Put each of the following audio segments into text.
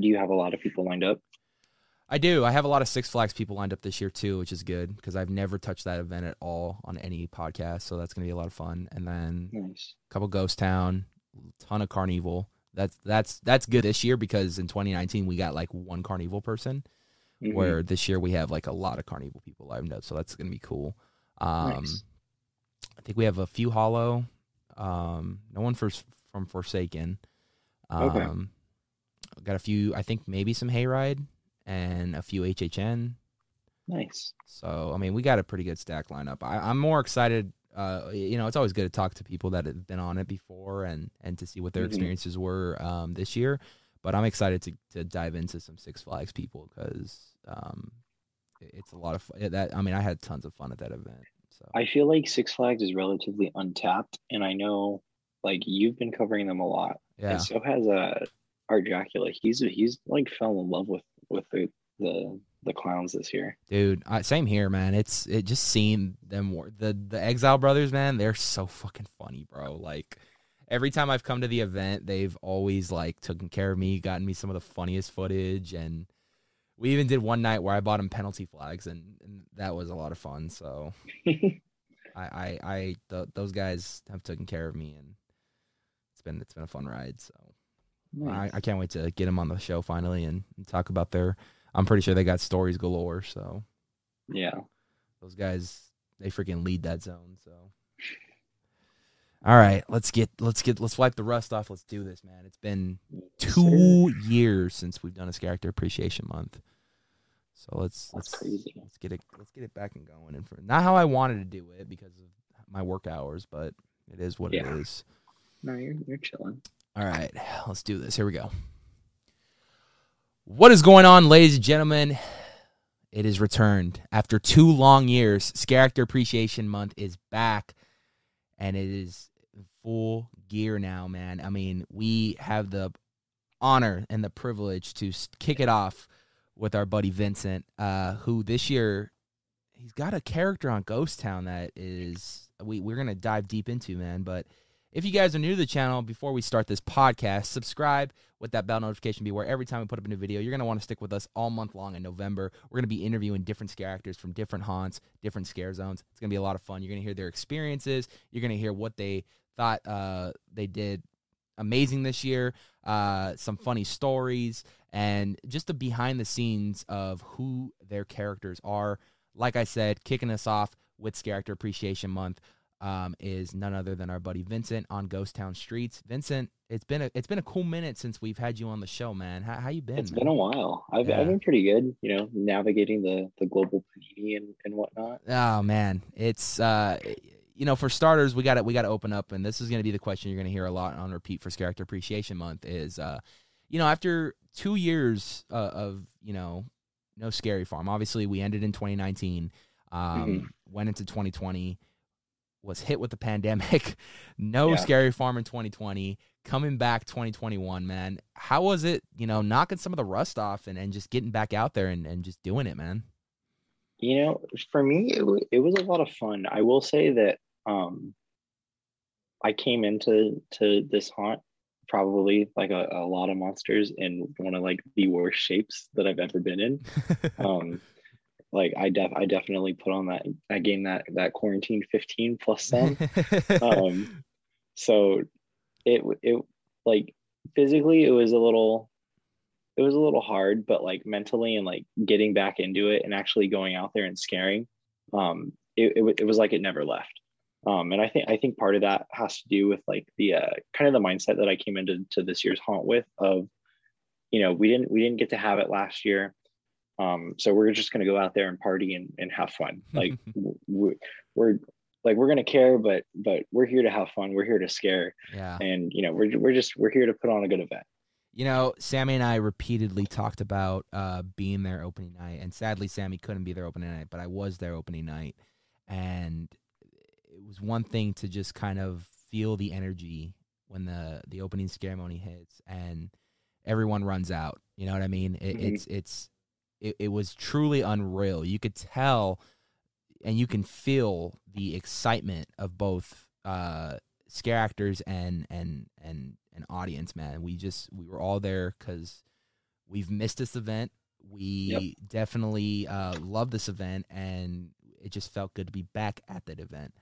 do you have a lot of people lined up? I do. I have a lot of Six Flags people lined up this year too, which is good because I've never touched that event at all on any podcast. So that's going to be a lot of fun. And then nice. A couple Ghost Town, a ton of Carnival. That's good this year because in 2019 we got like one Carnival person, mm-hmm. where this year we have like a lot of Carnival people I've known. So that's going to be cool. Nice. I think we have a few Hollow, no one from Forsaken. Okay. Got a few, I think maybe some Hayride and a few HHN. Nice. So, I mean, we got a pretty good stack lineup. I'm more excited. You know, it's always good to talk to people that have been on it before and to see what their mm-hmm. experiences were this year. But I'm excited to dive into some Six Flags people because it's a lot of fun. I had tons of fun at that event. So. I feel like Six Flags is relatively untapped, and I know like you've been covering them a lot. Yeah. And so has our Dracula. He's like fell in love with the clowns this year. Dude, same here, man. It just seemed them the Exile Brothers, man. They're so fucking funny, bro. Like every time I've come to the event, they've always like taken care of me, gotten me some of the funniest footage, and we even did one night where I bought him penalty flags, and that was a lot of fun. So those guys have taken care of me, and it's been a fun ride. So nice. I can't wait to get them on the show finally and talk about their. I'm pretty sure they got stories galore. So yeah, those guys, they freaking lead that zone. So all right, let's wipe the rust off. Let's do this, man. It's been 2 years since we've done a Scareactor Appreciation Month. So let's get it back and going. And not how I wanted to do it because of my work hours, but it is what it is. No, you're chilling. All right, let's do this. Here we go. What is going on, ladies and gentlemen? It is returned. After 2 long years, Scareactor Appreciation Month is back, and it is full gear now, man. I mean, we have the honor and the privilege to kick it off with our buddy Vincent, who this year, he's got a character on Ghost Town that is we're going to dive deep into, man, but... If you guys are new to the channel, before we start this podcast, subscribe with that bell notification be where every time we put up a new video, you're going to want to stick with us all month long in November. We're going to be interviewing different scare actors from different haunts, different scare zones. It's going to be a lot of fun. You're going to hear their experiences. You're going to hear what they thought they did amazing this year, some funny stories, and just the behind the scenes of who their characters are. Like I said, kicking us off with Scareactor Appreciation Month. Is none other than our buddy Vincent on Ghost Town Streets. Vincent, it's been a cool minute since we've had you on the show, man. How you been? It's been a while. I've been pretty good, you know, navigating the global panini and whatnot. Oh man, it's you know, for starters, we got to open up, and this is going to be the question you're going to hear a lot on repeat for Scareactor Appreciation Month is, you know, after 2 years of you know no Scary Farm. Obviously, we ended in 2019, mm-hmm. went into 2020. Was hit with the pandemic, Scary Farm in 2020, coming back 2021, man. How was it, you know, knocking some of the rust off and just getting back out there and just doing it, man? You know, for me, it was a lot of fun. I will say that I came into this haunt probably like a lot of monsters in one of like the worst shapes that I've ever been in. Like I definitely put on that. I gained that quarantine 15 plus some. So it like physically it was a little hard, but like mentally and like getting back into it and actually going out there and scaring, it was like it never left. And I think part of that has to do with like the kind of the mindset that I came into this year's haunt with of, you know, we didn't get to have it last year. So we're just going to go out there and party and have fun. Like we're going to care, but we're here to have fun. We're here to scare. Yeah. And you know, we're here to put on a good event. You know, Sammy and I repeatedly talked about, being there opening night, and sadly Sammy couldn't be there opening night, but I was there opening night. And it was one thing to just kind of feel the energy when the opening ceremony hits and everyone runs out. You know what I mean? Mm-hmm. It was truly unreal. You could tell and you can feel the excitement of both scare actors and audience, man. We were all there because We've missed this event. We definitely love this event, and it just felt good to be back at that event.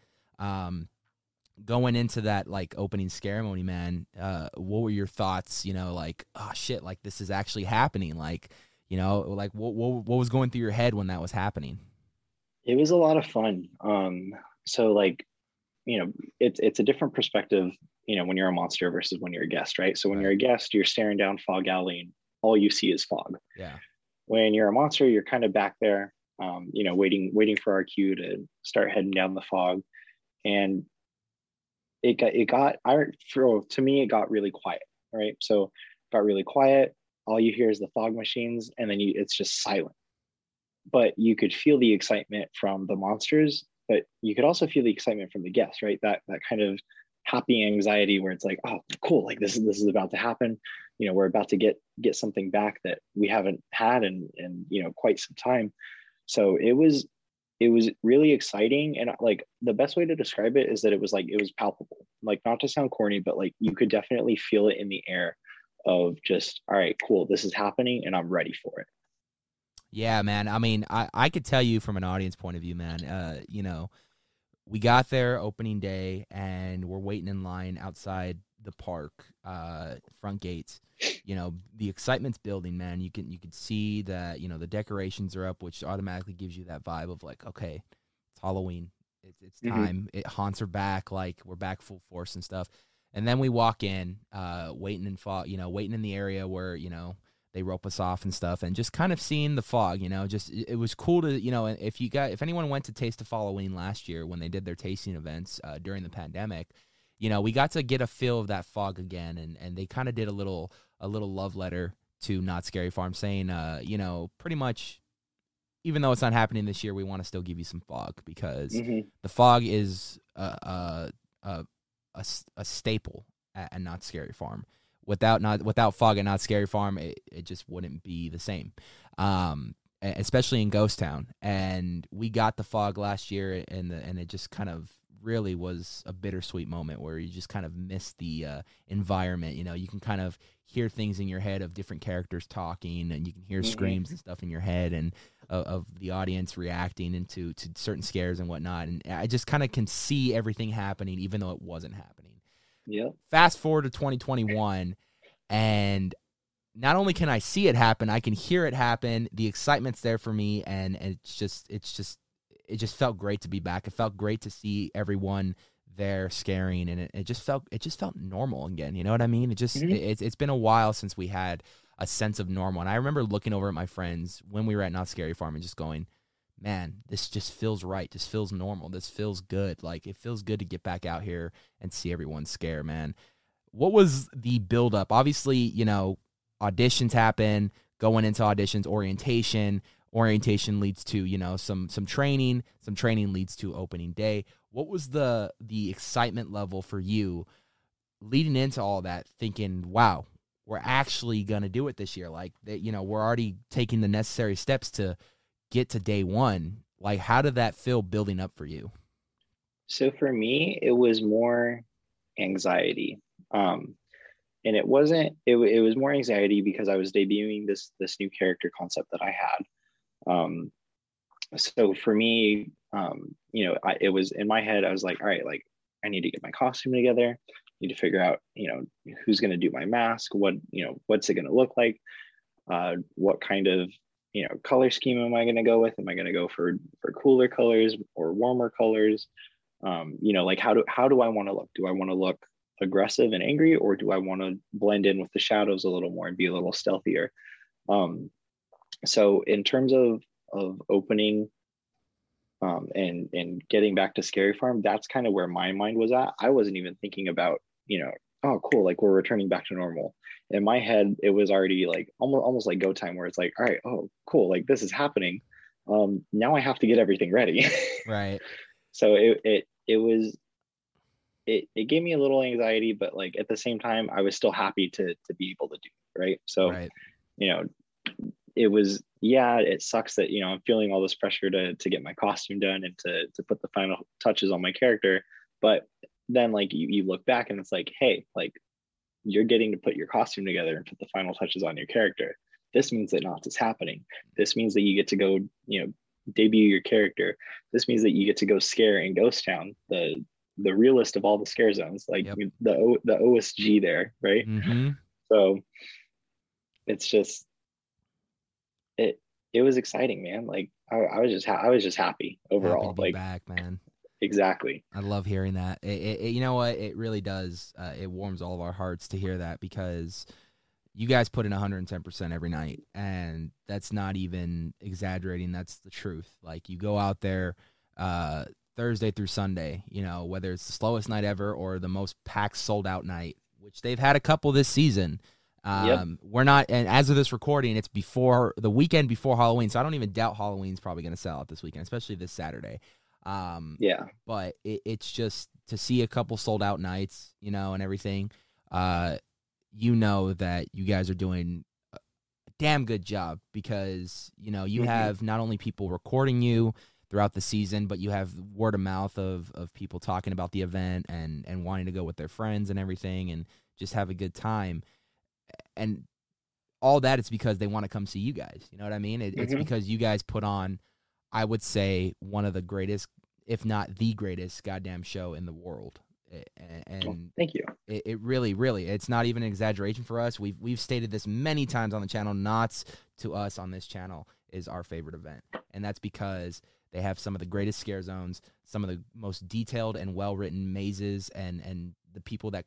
Going into that, like, opening ceremony, man, what were your thoughts? You know, like, oh, shit, like, this is actually happening. Like, you know, like, what was going through your head when that was happening? It was a lot of fun. So, like, you know, it's a different perspective, you know, when you're a monster versus when you're a guest, right? So when you're a guest, you're staring down Fog Alley, and all you see is fog. Yeah. When you're a monster, you're kind of back there, you know, waiting for our cue to start heading down the fog. And it got really quiet, right? So it got really quiet. All you hear is the fog machines, and then it's just silent. But you could feel the excitement from the monsters, but you could also feel the excitement from the guests, right? That kind of happy anxiety where it's like, oh, cool, like this is about to happen. You know, we're about to get something back that we haven't had in you know, quite some time. So it was really exciting. And like the best way to describe it is that it was palpable, like, not to sound corny, but like you could definitely feel it in the air of just, all right, cool, this is happening and I'm ready for it. Yeah, man. I mean, I could tell you from an audience point of view, man, you know, we got there opening day and we're waiting in line outside the park, front gates. You know, the excitement's building, man. You could see that, you know, the decorations are up, which automatically gives you that vibe of like, okay, it's Halloween. It's time. Mm-hmm. It haunts are back. Like, we're back full force and stuff. And then we walk in, waiting in the area where, you know, they rope us off and stuff, and just kind of seeing the fog, you know, just, it was cool to, you know, if anyone went to Taste of Halloween last year when they did their tasting events during the pandemic, you know, we got to get a feel of that fog again. And they kind of did a little love letter to Knott's Scary Farm saying, you know, pretty much, even though it's not happening this year, we want to still give you some fog, because the fog is a staple at Knott's Scary Farm. Without fog and Knott's Scary Farm, it just wouldn't be the same, especially in Ghost Town. And we got the fog last year, and it just kind of really was a bittersweet moment where you just kind of miss the environment. You know, you can kind of hear things in your head of different characters talking, and you can hear screams and stuff in your head, and of the audience reacting to certain scares and whatnot. And I just kind of can see everything happening, even though it wasn't happening. Yeah. Fast forward to 2021, and not only can I see it happen, I can hear it happen. The excitement's there for me, and it just felt great to be back. It felt great to see everyone there scaring, and it just felt normal again. You know what I mean? It's been a while since we had a sense of normal. And I remember looking over at my friends when we were at Knott's Scary Farm and just going, man, this just feels right. This feels normal. This feels good. Like, it feels good to get back out here and see everyone scare, man. What was the buildup? Obviously, you know, auditions happen, going into auditions, orientation leads to, you know, some training leads to opening day. What was the excitement level for you leading into all that, thinking, wow, we're actually going to do it this year? Like, that, you know, we're already taking the necessary steps to get to day one. Like, how did that feel building up for you? So for me, it was more anxiety, and it was more anxiety because I was debuting this new character concept that I had. So for me, you know, it was in my head. I was like, all right, like, I need to get my costume together. I need to figure out, you know, who's going to do my mask, what, you know, what's it going to look like, what kind of, you know, color scheme am I going to go with? Am I going to go for cooler colors or warmer colors? You know, like, how do I want to look? Do I want to look aggressive and angry, or do I want to blend in with the shadows a little more and be a little stealthier? So in terms of opening and getting back to Scary Farm, that's kind of where my mind was at. I wasn't even thinking about, you know, oh, cool, like, we're returning back to normal. In my head, it was already like almost like go time, where it's like, all right, oh, cool, like, this is happening. Now I have to get everything ready. Right. So it gave me a little anxiety, but like at the same time, I was still happy to be able to do it, right? So, you know, it was, yeah, it sucks that, you know, I'm feeling all this pressure to get my costume done and to put the final touches on my character. But then, like, you look back and it's like, hey, like, you're getting to put your costume together and put the final touches on your character. This means that Knott's is happening. This means that you get to go, you know, debut your character. This means that you get to go scare in Ghost Town, the realest of all the scare zones, like yep. the OSG there, right? Mm-hmm. So it's just it was exciting, man. Like I was just happy overall. Happy to be back, man. Exactly. I love hearing that. It you know what? It really does. It warms all of our hearts to hear that, because you guys put in 110% every night, and that's not even exaggerating. That's the truth. Like, you go out there Thursday through Sunday, you know, whether it's the slowest night ever or the most packed, sold out night, which they've had a couple this season. We're not, and as of this recording, it's before the weekend before Halloween. So I don't even doubt Halloween's probably going to sell out this weekend, especially this Saturday. But it's just to see a couple sold out nights, you know, and everything, you know that you guys are doing a damn good job, because, you know, you have not only people recording you throughout the season, but you have word of mouth of people talking about the event and wanting to go with their friends and everything and just have a good time. And all that, it's because they want to come see you guys. You know what I mean? It's because you guys put on, I would say, one of the greatest, if not the greatest, goddamn show in the world. And well, thank you. It really, really, it's not even an exaggeration for us. We've stated this many times on the channel. Knott's, to us on this channel, is our favorite event. And that's because they have some of the greatest scare zones, some of the most detailed and well-written mazes, and the people that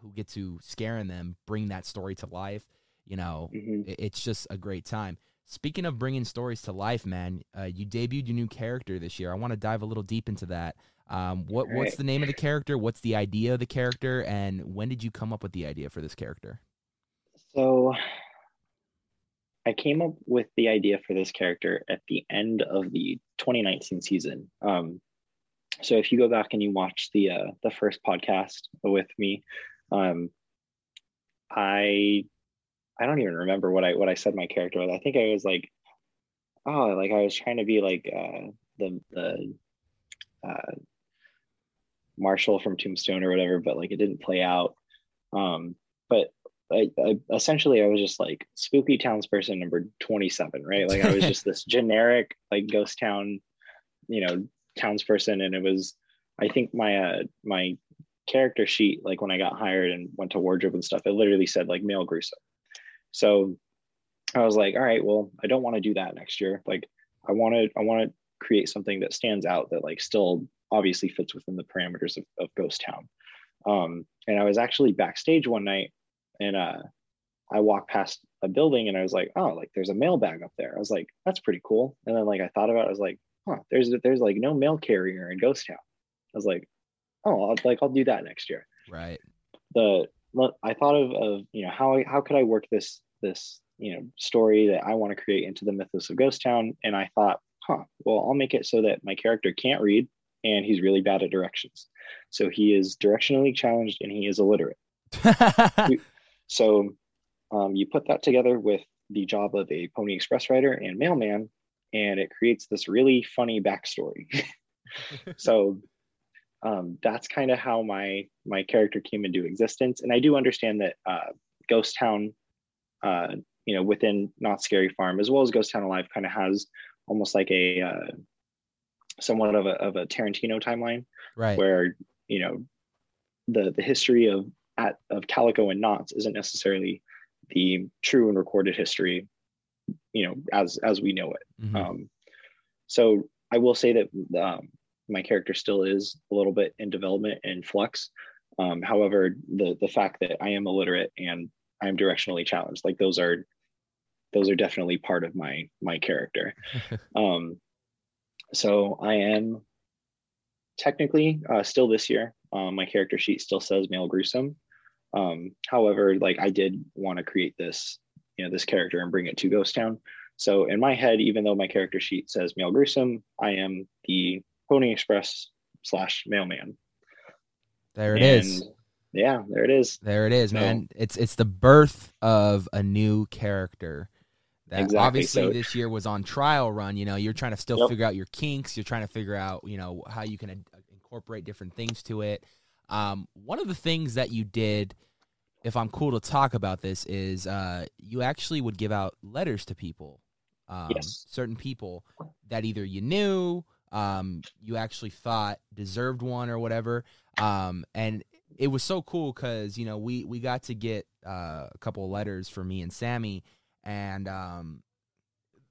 who get to scare in them bring that story to life. You know, it's just a great time. Speaking of bringing stories to life, man, you debuted your new character this year. I want to dive a little deep into that. What's the name of the character? What's the idea of the character? And when did you come up with the idea for this character? So I came up with the idea for this character at the end of the 2019 season. So if you go back and you watch the first podcast with me, I don't even remember what I said my character was. I think I was like, oh, like I was trying to be like the Marshall from Tombstone or whatever, but like it didn't play out. But I essentially I was just like spooky townsperson number 27, right? Like I was just this generic like ghost town, you know, townsperson. And it was, I think my character sheet, like when I got hired and went to wardrobe and stuff, it literally said like male gruesome. So I was like, all right, well, I don't want to do that next year. Like I want to create something that stands out, that like still obviously fits within the parameters of Ghost Town. And I was actually backstage one night, and I walked past a building, and I was like, oh, like there's a mailbag up there. I was like, that's pretty cool. And then like I thought about it, I was like, huh, there's like no mail carrier in Ghost Town. I was like, oh, I'll do that next year. Right. I thought of you know, how could I work this you know story that I want to create into the mythos of Ghost Town, and I thought, huh, well, I'll make it so that my character can't read and he's really bad at directions, so he is directionally challenged and he is illiterate. So you put that together with the job of a Pony Express rider and mailman, and it creates this really funny backstory. So that's kind of how my character came into existence. And I do understand that Ghost Town, you know, within Knott's Scary Farm, as well as Ghost Town Alive, kind of has almost like a somewhat of a Tarantino timeline, right? Where, you know, the history of Calico and Knott's isn't necessarily the true and recorded history, you know, as we know it. So I will say that my character still is a little bit in development and flux. However, the fact that I am illiterate and I am directionally challenged, like those are definitely part of my character. So I am technically still this year. My character sheet still says male gruesome. However, like I did want to create this, you know, this character and bring it to Ghost Town. So in my head, even though my character sheet says male gruesome, I am the Pony Express / mailman. There it is. Yeah, there it is. There it is, so, man. It's the birth of a new character. That exactly. Obviously, so, this year was on trial run. You know, you're trying to still figure out your kinks. You're trying to figure out, you know, how you can incorporate different things to it. One of the things that you did if I'm cool to talk about this, is you actually would give out letters to people, yes, certain people that either you knew, you actually thought deserved one or whatever. And it was so cool because, you know, we got to get a couple of letters for me and Sammy. And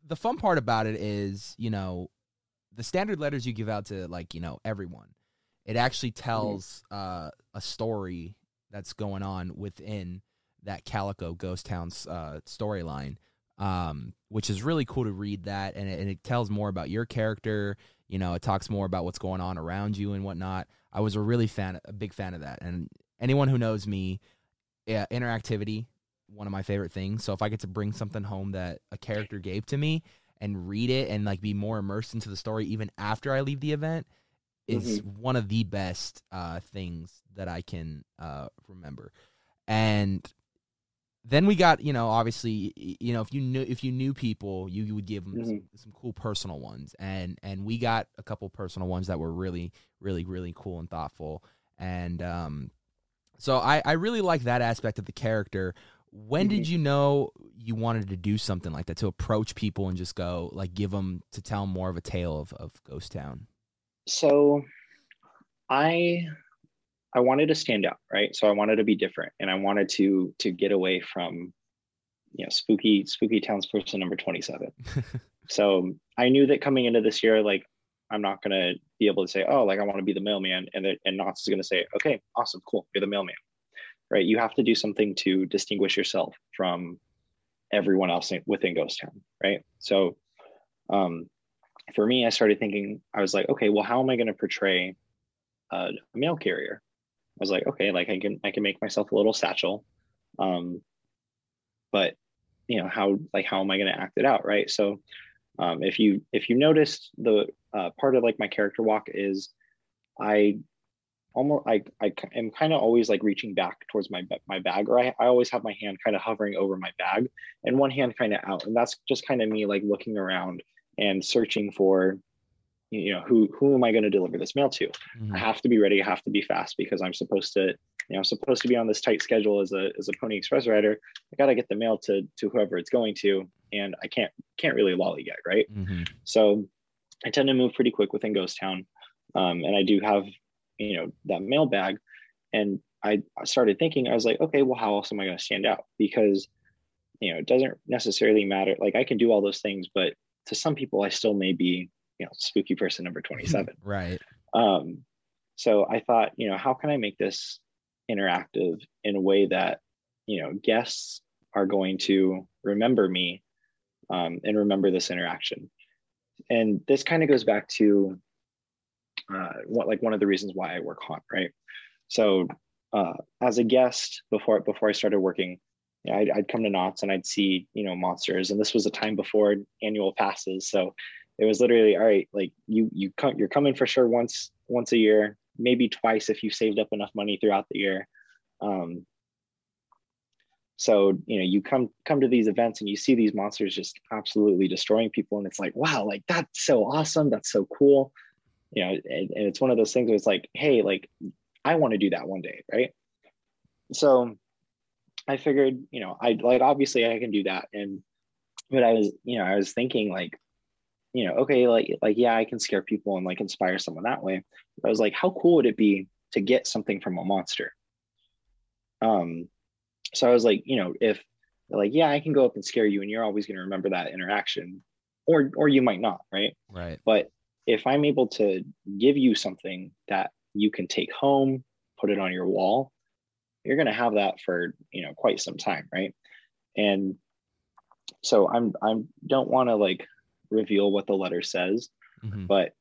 the fun part about it is, you know, the standard letters you give out to, like, you know, everyone, it actually tells a story that's going on within that Calico Ghost Town's storyline, which is really cool to read that. And it tells more about your character. You know, it talks more about what's going on around you and whatnot. I was a big fan of that. And anyone who knows me, interactivity, one of my favorite things. So if I get to bring something home that a character gave to me and read it and like be more immersed into the story even after I leave the event, is one of the best things that I can remember. And then we got, you know, obviously, you know, if you knew people, you would give them some cool personal ones. And we got a couple personal ones that were really, really, really cool and thoughtful. And so I really like that aspect of the character. When did you know you wanted to do something like that, to approach people and just go, like, give them, to tell more of a tale of Ghost Town? So I wanted to stand out, right? So I wanted to be different, and I wanted to get away from, you know, spooky townsperson number 27. So I knew that coming into this year, like, I'm not going to be able to say, oh, like, I want to be the mailman, and Knott's is going to say, okay, awesome, cool, you're the mailman, right? You have to do something to distinguish yourself from everyone else within Ghost Town, right? So for me, I started thinking, I was like, okay, well, how am I going to portray a mail carrier? I was like, okay, like, I can make myself a little satchel, but, you know, how am I going to act it out, right? So if you noticed, the part of, like, my character walk is I am kind of always, like, reaching back towards my bag, or I always have my hand kind of hovering over my bag and one hand kind of out, and that's just kind of me, like, looking around and searching for, you know, who am I going to deliver this mail to? I have to be ready. I have to be fast, because I'm supposed to, you know, I'm supposed to be on this tight schedule as a Pony Express rider. I got to get the mail to whoever it's going to, and I can't really lollygag, right? So I tend to move pretty quick within Ghost Town, and I do have, you know, that mail bag, and I started thinking, I was like, okay, well, how else am I going to stand out? Because, you know, it doesn't necessarily matter. Like, I can do all those things, but to some people, I still may be, you know, spooky person number 27. Right. So I thought, you know, how can I make this interactive in a way that, you know, guests are going to remember me, and remember this interaction? And this kind of goes back to one of the reasons why I work haunt, right? So as a guest, before I started working, you know, I'd come to Knott's and I'd see, you know, monsters, and this was a time before annual passes, so it was literally, all right, like, you're coming for sure once a year, maybe twice if you saved up enough money throughout the year. So, you know, you come to these events and you see these monsters just absolutely destroying people, and it's like, wow, like, that's so awesome, that's so cool, you know. And it's one of those things where it's like, hey, like, I want to do that one day, right? So I figured, you know, I, like, obviously I can do that, but I was, you know, I was thinking, like, you know, okay, like, yeah, I can scare people and, like, inspire someone that way. But I was like, how cool would it be to get something from a monster? So I was like, you know, if, like, yeah, I can go up and scare you and you're always going to remember that interaction, or you might not, right? Right. But if I'm able to give you something that you can take home, put it on your wall, you're going to have that for, you know, quite some time, right? And so I'm don't want to, like, reveal what the letter says, but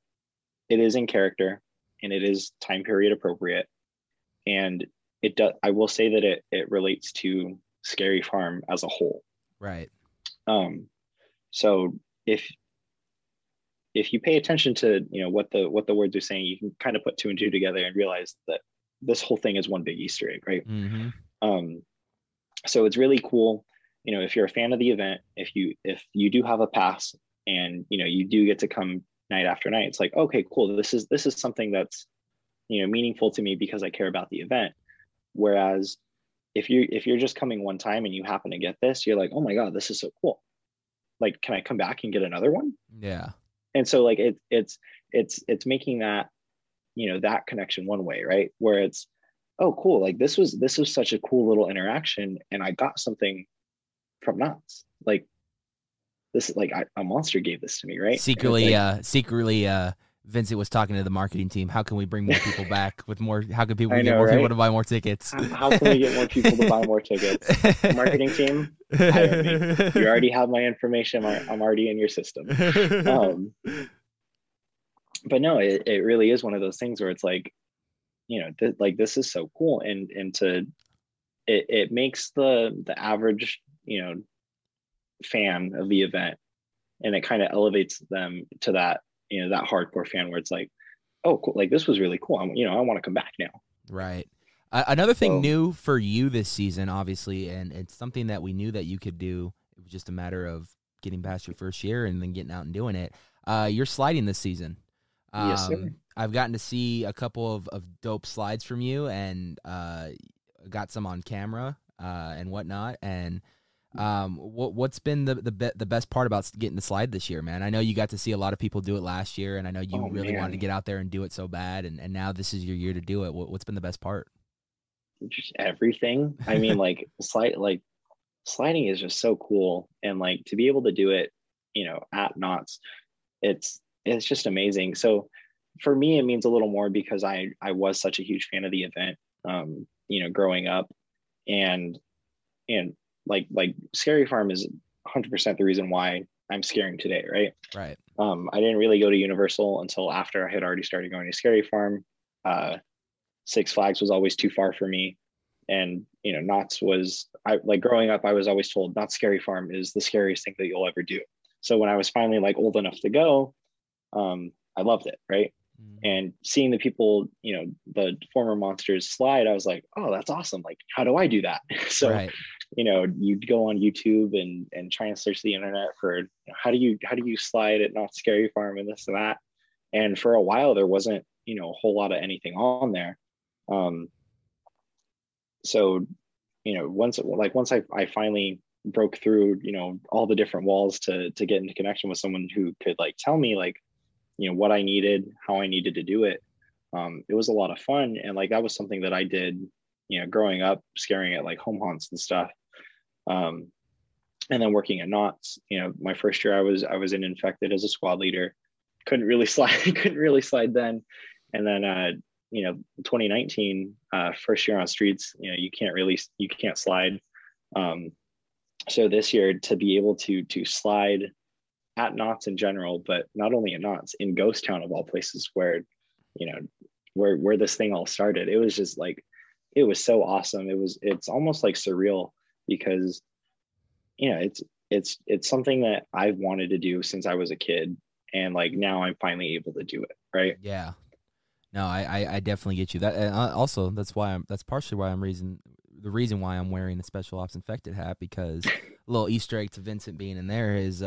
it is in character and it is time period appropriate, and it does, I will say that it relates to Scary Farm as a whole, right? So if you pay attention to, you know, what the words are saying, you can kind of put two and two together and realize that this whole thing is one big Easter egg, right? So it's really cool, you know, if you're a fan of the event, if you do have a pass, and, you know, you do get to come night after night, it's like, okay, cool, this is something that's, you know, meaningful to me because I care about the event. Whereas if you're just coming one time and you happen to get this, you're like, oh my God, this is so cool. Like, can I come back and get another one? Yeah. And so like, it's making that, you know, that connection one way, right? Where it's, oh, cool. Like this was such a cool little interaction, and I got something from Knott's. Like this is like a monster gave this to me, right? Secretly, Vincent was talking to the marketing team. How can we bring more people back with more? How can people get more people to buy more tickets? How can we get more people to buy more tickets? Marketing team, hire me. You already have my information. I'm already in your system. But no, it really is one of those things where it's like, you know, like this is so cool, and to it makes the average, you know, fan of the event, and it kind of elevates them to that, you know, that hardcore fan where it's like, oh, cool, like this was really cool. I want to come back now. Right. Another thing new for you this season, obviously, and it's something that we knew that you could do. It was just a matter of getting past your first year and then getting out and doing it. You're sliding this season. Yes, sir. I've gotten to see a couple of dope slides from you, and got some on camera and whatnot. And what's been the best part about getting the slide this year, man? I know you got to see a lot of people do it last year, and I know you wanted to get out there and do it so bad, and now this is your year to do it. What's been the best part? Just everything. I mean, like sliding is just so cool, and like to be able to do it, you know, at Knott's, it's just amazing. So for me, it means a little more because I was such a huge fan of the event, you know, growing up, and like Scary Farm is 100% the reason why I'm scaring today. Right. Right. I didn't really go to Universal until after I had already started going to Scary Farm. Six Flags was always too far for me. And, you know, Knott's was, growing up, I was always told Knott's Scary Farm is the scariest thing that you'll ever do. So when I was finally like old enough to go, I loved it. Right. And seeing the people, you know, the former monsters slide, I was like, oh, that's awesome. Like, how do I do that? So, right. You know, you'd go on YouTube and try and search the internet for, you know, how do you slide at Knott's Scary Farm and this and that. And for a while there wasn't, you know, a whole lot of anything on there. So, you know, once I finally broke through, you know, all the different walls to get into connection with someone who could like tell me like, you know, what I needed, how I needed to do it. It was a lot of fun. And like, that was something that I did, you know, growing up, scaring at like home haunts and stuff. And then working at Knott's, you know, my first year I was in Infected as a squad leader, couldn't really slide then. And then, you know, 2019, first year on streets, you know, you can't slide. So this year to be able to slide at Knott's in general, but not only at Knott's, in Ghost Town of all places, where, you know, where this thing all started, it was just like, it was so awesome. It's almost like surreal because, you know, it's something that I've wanted to do since I was a kid, and like now I'm finally able to do it. Right. Yeah. No, I definitely get you that. And also that's partially the reason why I'm wearing the Special Ops Infected hat, because a little Easter egg to Vincent being in there is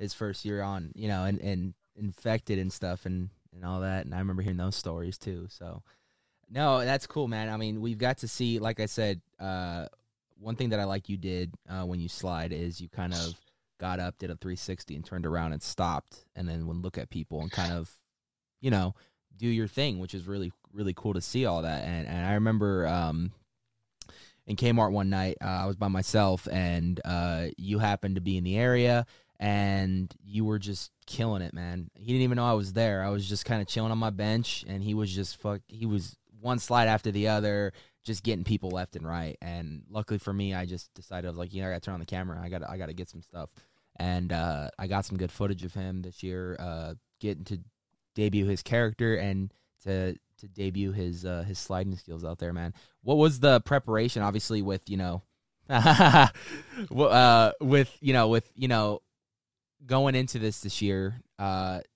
his first year on, you know, and Infected and stuff and all that. And I remember hearing those stories too. So no, that's cool, man. I mean, we've got to see, like I said, one thing that I like you did when you slide is you kind of got up, did a 360 and turned around and stopped. And then would look at people and kind of, you know, do your thing, which is really, really cool to see all that. And I remember, in Kmart one night, I was by myself, and you happened to be in the area, and you were just killing it, man. He didn't even know I was there. I was just kind of chilling on my bench, and he was just he was one slide after the other, just getting people left and right. And luckily for me, I just decided, I was like, you know, I got to turn on the camera. I got to get some stuff. And I got some good footage of him this year, getting to debut his character and to debut his sliding skills out there, man. What was the preparation, obviously, with, you know, with going into this year, what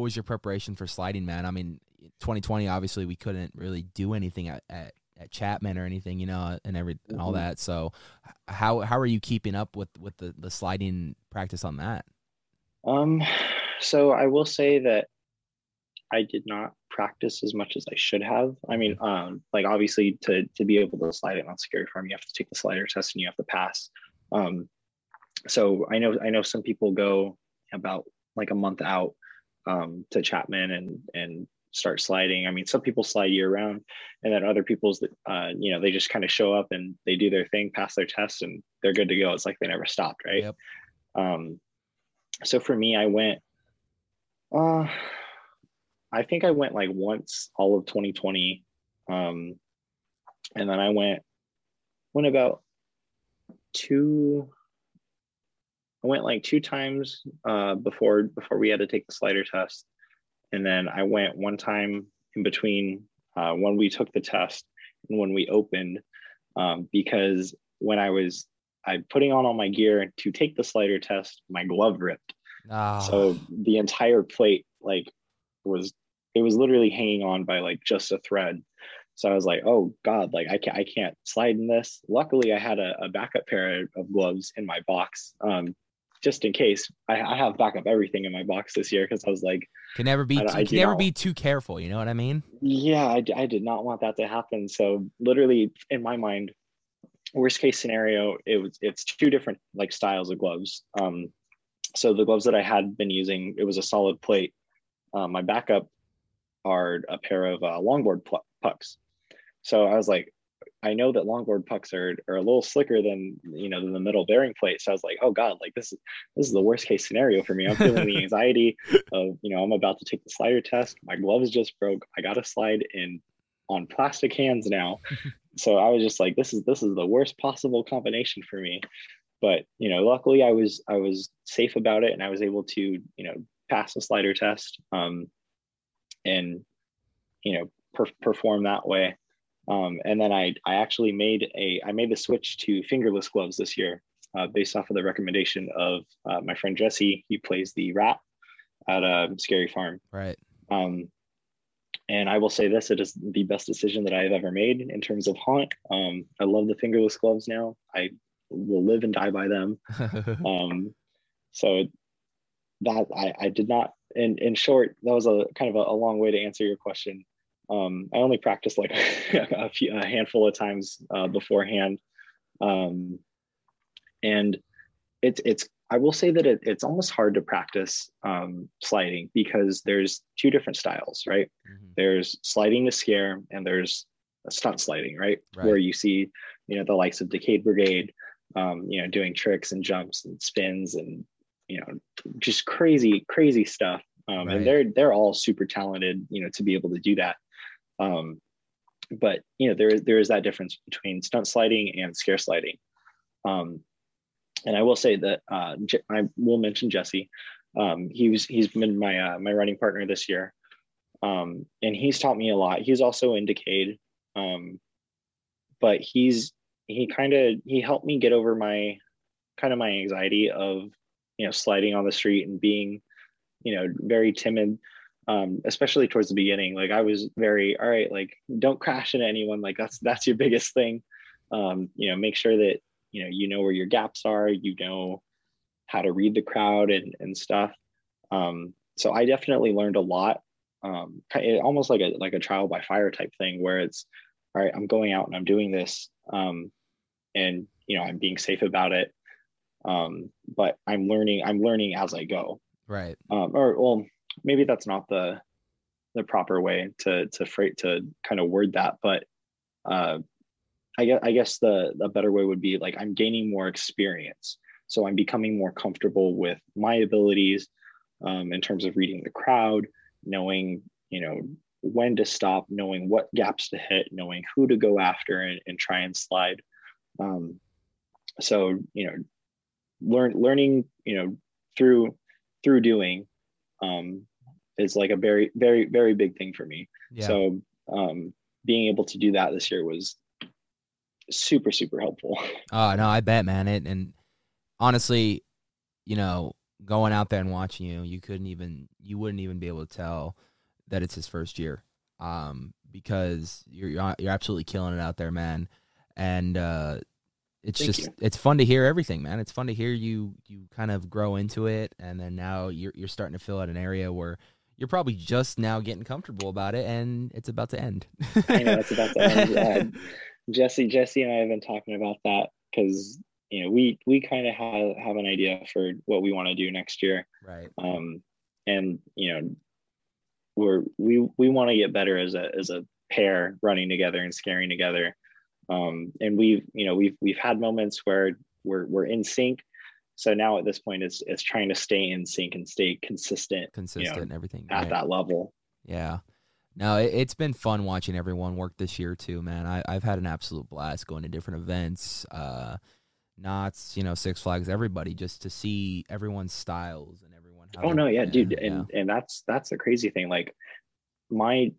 was your preparation for sliding, man? I mean, 2020, obviously we couldn't really do anything at Chapman or anything, you know, and all that. So how are you keeping up with the sliding practice on that? So I will say that I did not practice as much as I should have. I mean, like obviously to be able to slide it on Scary Farm, you have to take the slider test and you have to pass. So I know some people go about like a month out to Chapman and start sliding. I mean, some people slide year round, and then other people's that they just kind of show up and they do their thing, pass their test, and they're good to go. It's like they never stopped, right? Yep. So for me, I went. I think I went like once all of 2020, and then I went about two. I went like two times before we had to take the slider test. And then I went one time in between when we took the test and when we opened, because when I'm putting on all my gear to take the slider test, my glove ripped. Oh. So the entire plate was literally hanging on by like just a thread. So I was like, oh God, like I can't slide in this. Luckily I had a backup pair of gloves in my box. Just in case, I have backup everything in my box this year because I was like, can never be too careful. You know what I mean? Yeah, I did not want that to happen. So literally, in my mind, worst case scenario, it's two different like styles of gloves. So the gloves that I had been using, it was a solid plate. My backup are a pair of longboard pucks. So I was like, I know that longboard pucks are a little slicker than the middle bearing plate. So I was like, oh God, like this is the worst case scenario for me. I'm feeling the anxiety of, I'm about to take the slider test. My gloves just broke. I got to slide on plastic hands now. So I was just like, this is the worst possible combination for me. But, luckily I was safe about it and I was able to, pass the slider test, and, perform that way. And then I actually made the switch to fingerless gloves this year, based off of the recommendation of my friend Jesse. He plays the rat at Scary Farm. Right. And I will say this, it is the best decision that I've ever made in terms of haunt. I love the fingerless gloves now. I will live and die by them. So that I did not, in short, that was a kind of a long way to answer your question. I only practiced like a handful of times beforehand, and it's. I will say that it's almost hard to practice sliding because there's two different styles, right? Mm-hmm. There's sliding to scare, and there's stunt sliding, right? Where you see, the likes of Decade Brigade, doing tricks and jumps and spins and just crazy stuff, right. And they're all super talented, to be able to do that. But, there is that difference between stunt sliding and scare sliding. And I will say that, I will mention Jesse. He's been my running partner this year. And he's taught me a lot. He's also in Decade. But he helped me get over my anxiety of, sliding on the street and being, very timid. Especially towards the beginning, like I was very, all right, like don't crash into anyone. Like that's your biggest thing. Make sure that, where your gaps are, how to read the crowd and stuff. So I definitely learned a lot, almost like a trial by fire type thing where it's, all right, I'm going out and I'm doing this. And I'm being safe about it. But I'm learning as I go. Right. Maybe that's not the proper way to kind of word that, but I guess the better way would be like I'm gaining more experience, so I'm becoming more comfortable with my abilities in terms of reading the crowd, knowing when to stop, knowing what gaps to hit, knowing who to go after and try and slide. So learning through doing. Is like a very, very, very big thing for me. Yeah. So being able to do that this year was super, super helpful. Oh, no, I bet, man. And honestly, going out there and watching you wouldn't even be able to tell that it's his first year because you're absolutely killing it out there, man. And it's fun to hear everything, man. It's fun to hear you kind of grow into it. And then now you're starting to fill out an area where You're probably just now getting comfortable about it, and it's about to end. I know it's about to end. Yeah. Jesse and I have been talking about that because we kind of have an idea for what we want to do next year, right? And we want to get better as a pair running together and scaring together. And we've had moments where we're in sync. So now at this point, it's trying to stay in sync and stay consistent and everything at that level. Yeah. No, it's been fun watching everyone work this year too, man. I've had an absolute blast going to different events, Knott's, Six Flags, everybody, just to see everyone's styles and everyone. And that's the crazy thing. Like my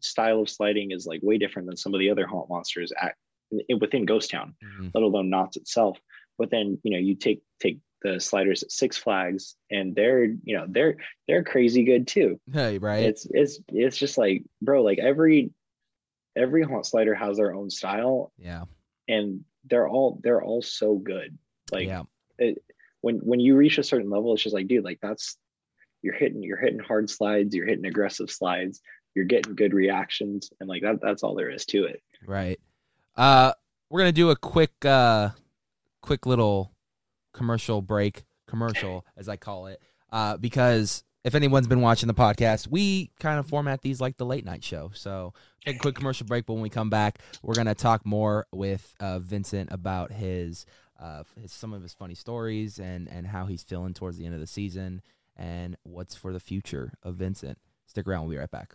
style of sliding is like way different than some of the other haunt monsters within Ghost Town, mm-hmm. let alone Knott's itself. But then, you take the sliders at Six Flags, and they're crazy good too. Hey, right. It's just like, bro, like every haunt slider has their own style. Yeah. And they're all so good. Like when you reach a certain level, it's just like, dude, like you're hitting hard slides, you're hitting aggressive slides, you're getting good reactions. And like that's all there is to it. Right. We're going to do a quick little commercial break, as I call it, because if anyone's been watching the podcast, we kind of format these like the late night show. So take a quick commercial break, but when we come back, we're going to talk more with Vincent about his some of his funny stories and how he's feeling towards the end of the season and what's for the future of Vincent. Stick around. We'll be right back.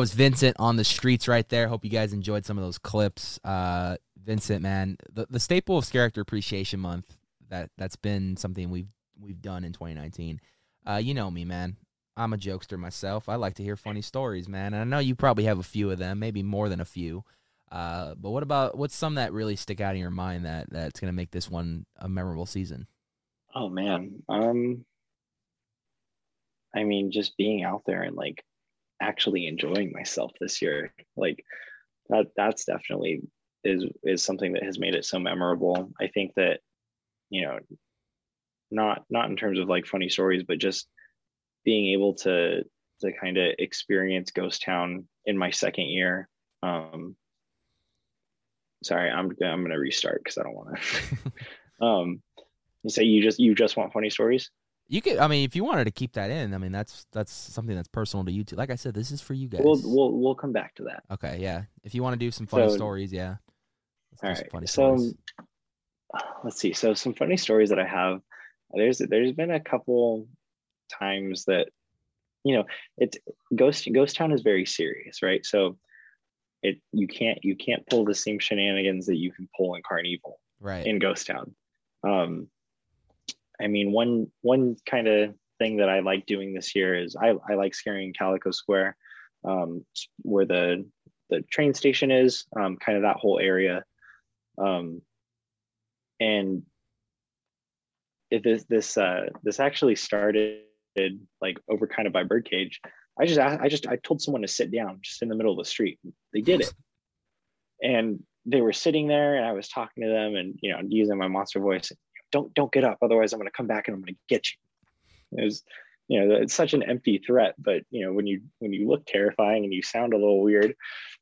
Was Vincent on the streets right there. Hope you guys enjoyed some of those clips. Vincent, man, the staple of Scareactor Appreciation Month, that's been something we've done in 2019. You know me, man. I'm a jokester myself. I like to hear funny stories, man. And I know you probably have a few of them, maybe more than a few. But what's some that really stick out in your mind that's gonna make this one a memorable season? Oh man, I mean, just being out there and like actually enjoying myself this year, like that's definitely is something that has made it so memorable. I think that not in terms of like funny stories, but just being able to kind of experience Ghost Town in my second year. Sorry, I'm gonna restart because I don't want to. So you just want funny stories? You could, I mean, if you wanted to keep that in, I mean, that's something that's personal to you too. Like I said, this is for you guys. We'll come back to that. Okay, yeah. If you want to do some funny stories, yeah. All right. So let's see. So some funny stories that I have. There's been a couple times that it's Ghost Town is very serious, right? So you can't pull the same shenanigans that you can pull in Carnival, right? In Ghost Town. I mean, one kind of thing that I like doing this year is I like scaring Calico Square, where the train station is, kind of that whole area. And this actually started like over kind of by Birdcage. I told someone to sit down just in the middle of the street. They did it. And they were sitting there and I was talking to them and, using my monster voice. Don't get up, otherwise I'm going to come back and I'm going to get you. It was, it's such an empty threat, but when you look terrifying and you sound a little weird,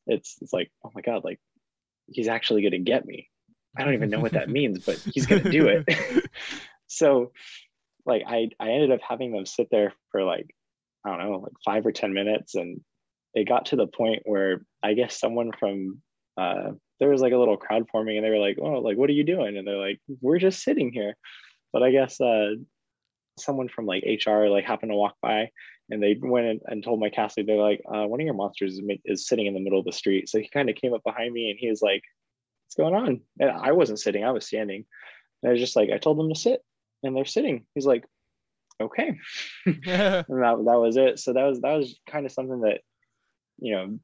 it's like, oh my god, like he's actually going to get me. I don't even know what that means, but he's going to do it. So like I ended up having them sit there for like, I don't know, like 5 or 10 minutes, and it got to the point where I guess someone from there was like a little crowd forming and they were like, oh, like, what are you doing? And they're like, we're just sitting here. But I guess someone from like HR like happened to walk by, and they went and told my castmate, they're like, one of your monsters is sitting in the middle of the street. So he kind of came up behind me and he was like, what's going on? And I wasn't sitting, I was standing. And I was just like, I told them to sit and they're sitting. He's like, okay. And that was it. So that was kind of something that, you know,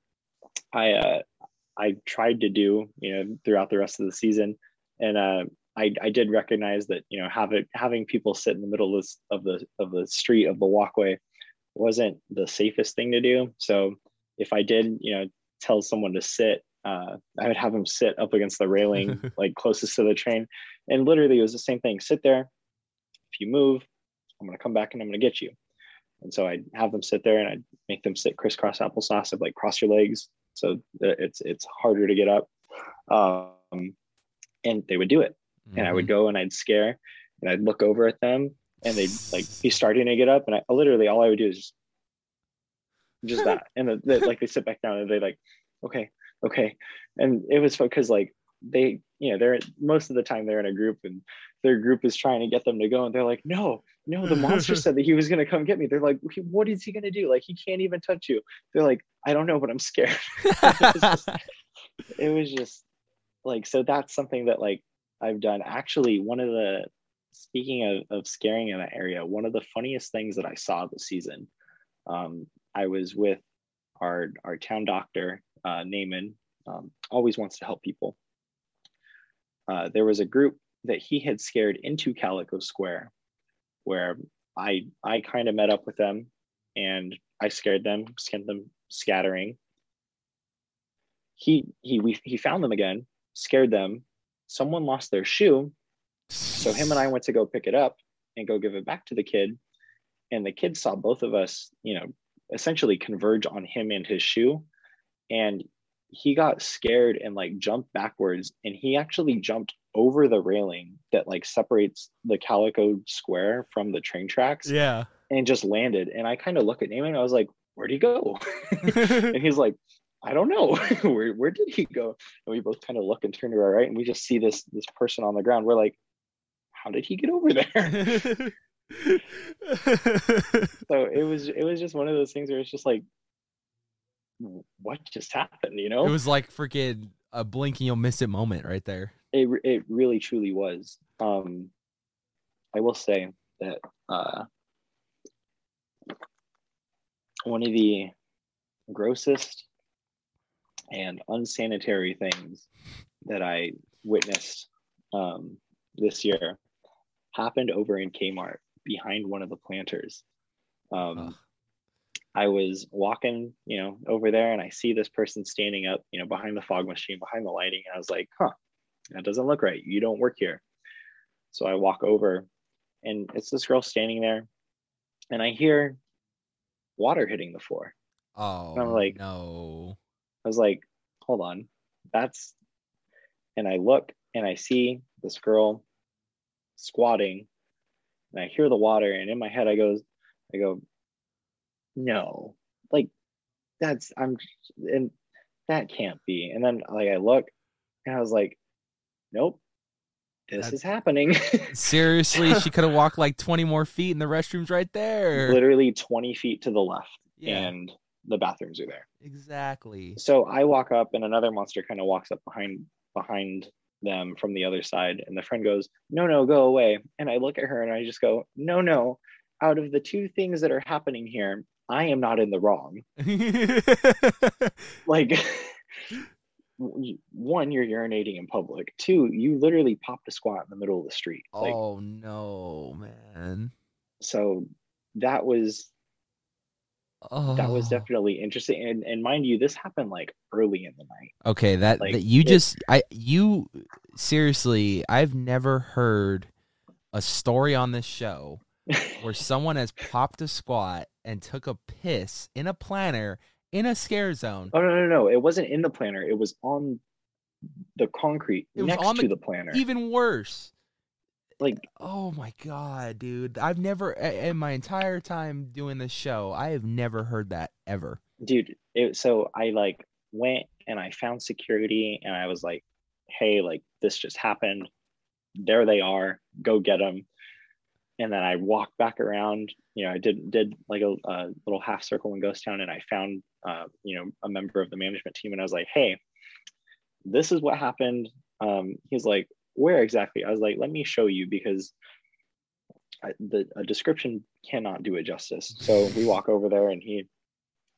I tried to do, you know, throughout the rest of the season. And I did recognize that, you know, having people sit in the middle of the street, of the walkway, wasn't the safest thing to do. So if I did, you know, tell someone to sit, I would have them sit up against the railing, like closest to the train. And literally it was the same thing. Sit there. If you move, I'm going to come back and I'm going to get you. And so I'd have them sit there and I'd make them sit crisscross applesauce, of like cross your legs. So it's harder to get up. And they would do it. Mm-hmm. And I would go and I'd scare and I'd look over at them and they'd like be starting to get up. And I literally, all I would do is just that. And like they sit back down and they like, okay. And it was fun because like they, you know, they're most of the time they're in a group and their group is trying to get them to go. And they're like, no, the monster said that he was going to come get me. They're like, what is he going to do? Like, he can't even touch you. They're like, I don't know, but I'm scared. it was just like, so that's something that like I've done. Actually, speaking of scaring in that area, one of the funniest things that I saw this season, I was with our town doctor, Naaman, always wants to help people. There was a group that he had scared into Calico Square, where I kind of met up with them and I scared them, sent them scattering. He found them again, scared them. Someone lost their shoe. So him and I went to go pick it up and go give it back to the kid. And the kid saw both of us, you know, essentially converge on him and his shoe. And he got scared and like jumped backwards. And he actually jumped over the railing that like separates the Calico Square from the train tracks. Yeah. And just landed. And I kind of look at Naaman and I was like, where'd he go? And he's like, I don't know. Where did he go? And we both kind of look and turn to our right, and we just see this person on the ground. We're like, how did he get over there? So it was just one of those things where it's just like, what just happened? You know, it was like freaking a blink and you'll miss it moment right there. It really truly was. I will say that one of the grossest and unsanitary things that I witnessed this year happened over in Kmart behind one of the planters. I was walking, you know, over there, and I see this person standing up, you know, behind the fog machine, behind the lighting. And I was like, huh, that doesn't look right. You don't work here. So I walk over, and it's this girl standing there, and I hear water hitting the floor. Oh, and I'm like, no. I was like, hold on, and I look and I see this girl squatting and I hear the water, and in my head I go, no, like and that can't be. And then like I look and I was like, nope, this is happening. Seriously, she could have walked like 20 more feet and the restroom's right there. Literally 20 feet to the left. Yeah. And the bathrooms are there. Exactly. So I walk up, and another monster kind of walks up behind them from the other side, and the friend goes, no, go away. And I look at her and I just go, no, out of the two things that are happening here, I am not in the wrong. Like, one, you're urinating in public. Two, you literally popped a squat in the middle of the street. Like, oh no, man. So that was That was definitely interesting, and mind you, this happened like early in the night. Okay, seriously, I've never heard a story on this show where someone has popped a squat and took a piss in a planter in a scare zone. Oh no! It wasn't in the planter. It was on the concrete next to the planter. Even worse. Like, oh my god, dude, I've never in my entire time doing this show, I have never heard that ever, dude. So I like went and I found security and I was like, hey, like this just happened, there they are, go get them. And then I walked back around, you know, I did like a little half circle in Ghost Town, and I found, you know, a member of the management team, and I was like, hey, this is what happened. He's like, where exactly? I was like, let me show you, because a description cannot do it justice. So we walk over there, and he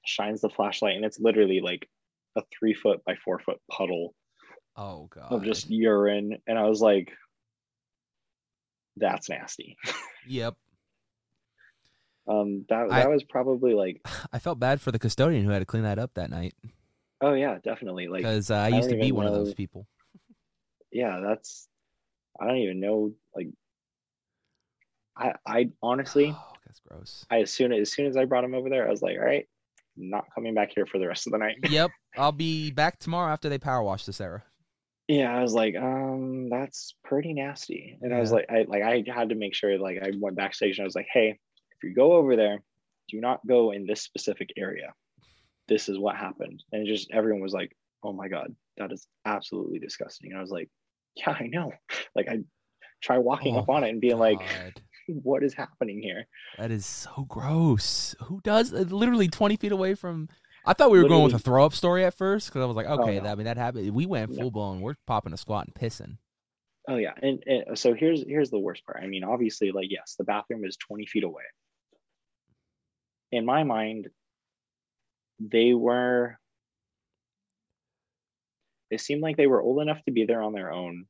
shines the flashlight, and it's literally like a 3-foot by 4-foot puddle. Oh God. Of just urine. And I was like, that's nasty. Yep. That was probably like, I felt bad for the custodian who had to clean that up that night. Oh yeah, definitely. Like, because I used to be one of those people. Yeah, that's, I don't even know. Like, I honestly, that's gross. As soon as I brought him over there, I was like, all right, I'm not coming back here for the rest of the night. Yep, I'll be back tomorrow after they power wash this era. Yeah, I was like, that's pretty nasty. And yeah. I was like, I had to make sure, like, I went backstage and I was like, hey, if you go over there, do not go in this specific area. This is what happened. And just everyone was like, oh my God, that is absolutely disgusting. And I was like, yeah, I know. Like, I try walking up on it and being like, what is happening here? That is so gross. Who does? Literally 20 feet away from... I thought we were going with a throw-up story at first, because I was like, okay, I mean, that happened. We went full-blown. We're popping a squat and pissing. Oh, yeah. And so here's the worst part. I mean, obviously, like, yes, the bathroom is 20 feet away. In my mind, it seemed like they were old enough to be there on their own,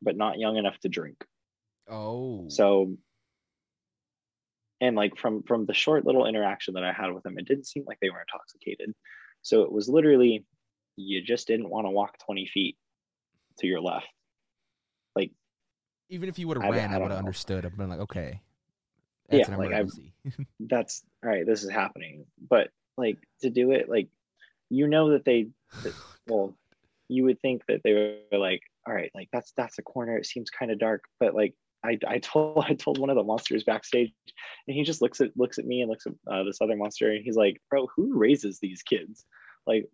but not young enough to drink. Oh. So... And like from the short little interaction that I had with them, it didn't seem like they were intoxicated. So it was literally, you just didn't want to walk 20 feet to your left. Like, even if you would have ran, I would have understood. I've been like, okay, that's an emergency. That's all right. This is happening. But like, to do it, like, you know that well, you would think that they were like, all right, like that's a corner. It seems kind of dark, but like. I told one of the monsters backstage, and he just looks at me and looks at this other monster, and he's like, "Bro, who raises these kids? Like,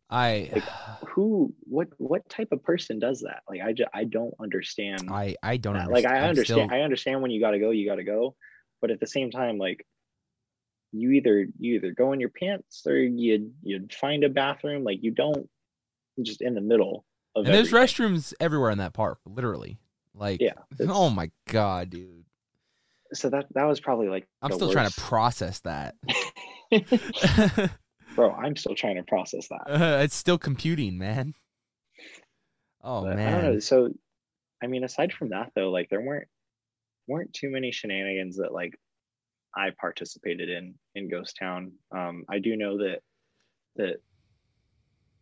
what type of person does that? Like, I don't understand. I don't that. Understand. Like, I understand. I understand when you gotta go, but at the same time, like, you either go in your pants or you find a bathroom. Like, you don't just in the middle of. And there's restrooms everywhere in that park, literally. Like, yeah, oh my God, dude. So that was probably like, I'm still trying to process that. Bro, I'm still trying to process that. It's still computing, man. Oh, but, man. I don't know. So, I mean, aside from that, though, like, there weren't too many shenanigans that, like, I participated in Ghost Town. I do know that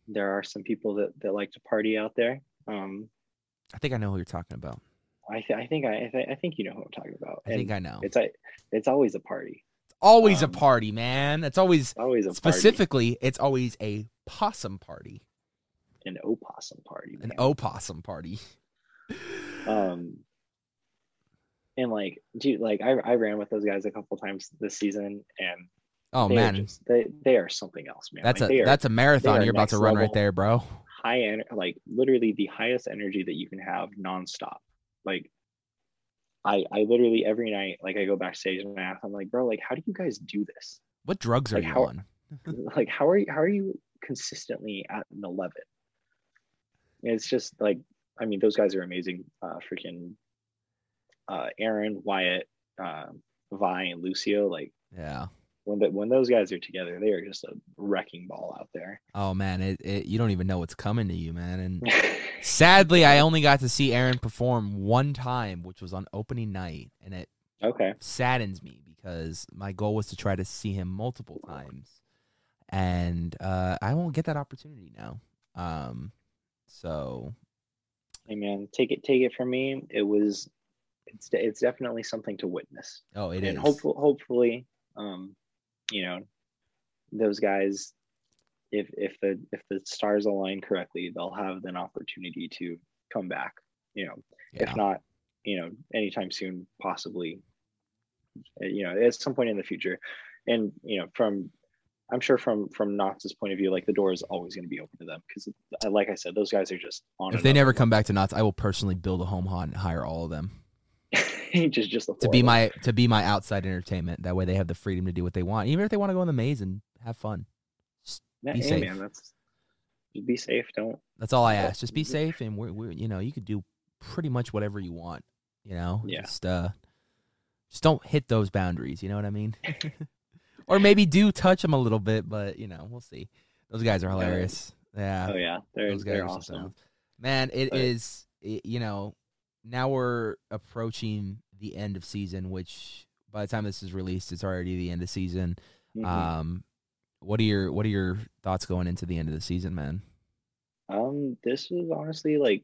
there are some people that like to party out there. I think I know who you're talking about. I think you know who I'm talking about. I think I know. It's always a party. It's always a party, man. It's always a specifically. Party. It's always a possum party. An opossum party. Man. An opossum party. And like, dude, like I ran with those guys a couple times this season, and they are something else, man. That's like, that's a marathon you're about to run right there, bro. High energy, like literally the highest energy that you can have nonstop. Like I literally every night, like I go backstage and I ask, I'm like, bro, like how do you guys do this? What drugs are you on? Like how are you consistently at an 11? It's just like, I mean, those guys are amazing. Aaron, Wyatt, Vi, and Lucio. Like, yeah. When those guys are together, they are just a wrecking ball out there. Oh, man, you don't even know what's coming to you, man. And sadly, I only got to see Aaron perform one time, which was on opening night, and it saddens me because my goal was to try to see him multiple times, and I won't get that opportunity now. So, hey, man, take it from me. It's definitely something to witness. Oh, it is. And hopefully. You know, those guys, if the stars align correctly, they'll have an opportunity to come back. You know, if not, you know, anytime soon, possibly, you know, at some point in the future. And you know, I'm sure from Knott's point of view, like the door is always going to be open to them because, like I said, those guys are just on. If they never come back to Knott's, I will personally build a home haunt and hire all of them. Cage is just a to be my outside entertainment. That way they have the freedom to do what they want, even if they want to go in the maze and have fun. Just be safe, man. Just be safe. That's all I ask. Just be safe, and we're you know, you could do pretty much whatever you want. You know, just don't hit those boundaries. You know what I mean? Or maybe do touch them a little bit, but you know, we'll see. Those guys are hilarious. Yeah. Oh yeah, they're awesome. Man, it is, you know, now we're approaching the end of season, which by the time this is released, it's already the end of season. Mm-hmm. What are your thoughts going into the end of the season, man? This is honestly like,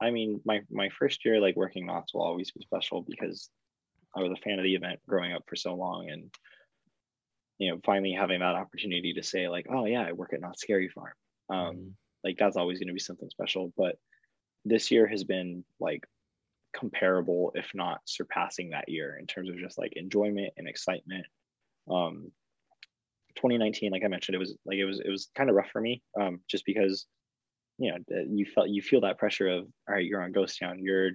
I mean, my first year like working Knott's will always be special because I was a fan of the event growing up for so long, and you know, finally having that opportunity to say like, oh yeah, I work at Knott's Scary Farm. Like that's always going to be something special, but this year has been like comparable, if not surpassing that year in terms of just like enjoyment and excitement. 2019, like I mentioned, it was kind of rough for me, just because, you know, you feel that pressure of, all right, you're on Ghost Town, you're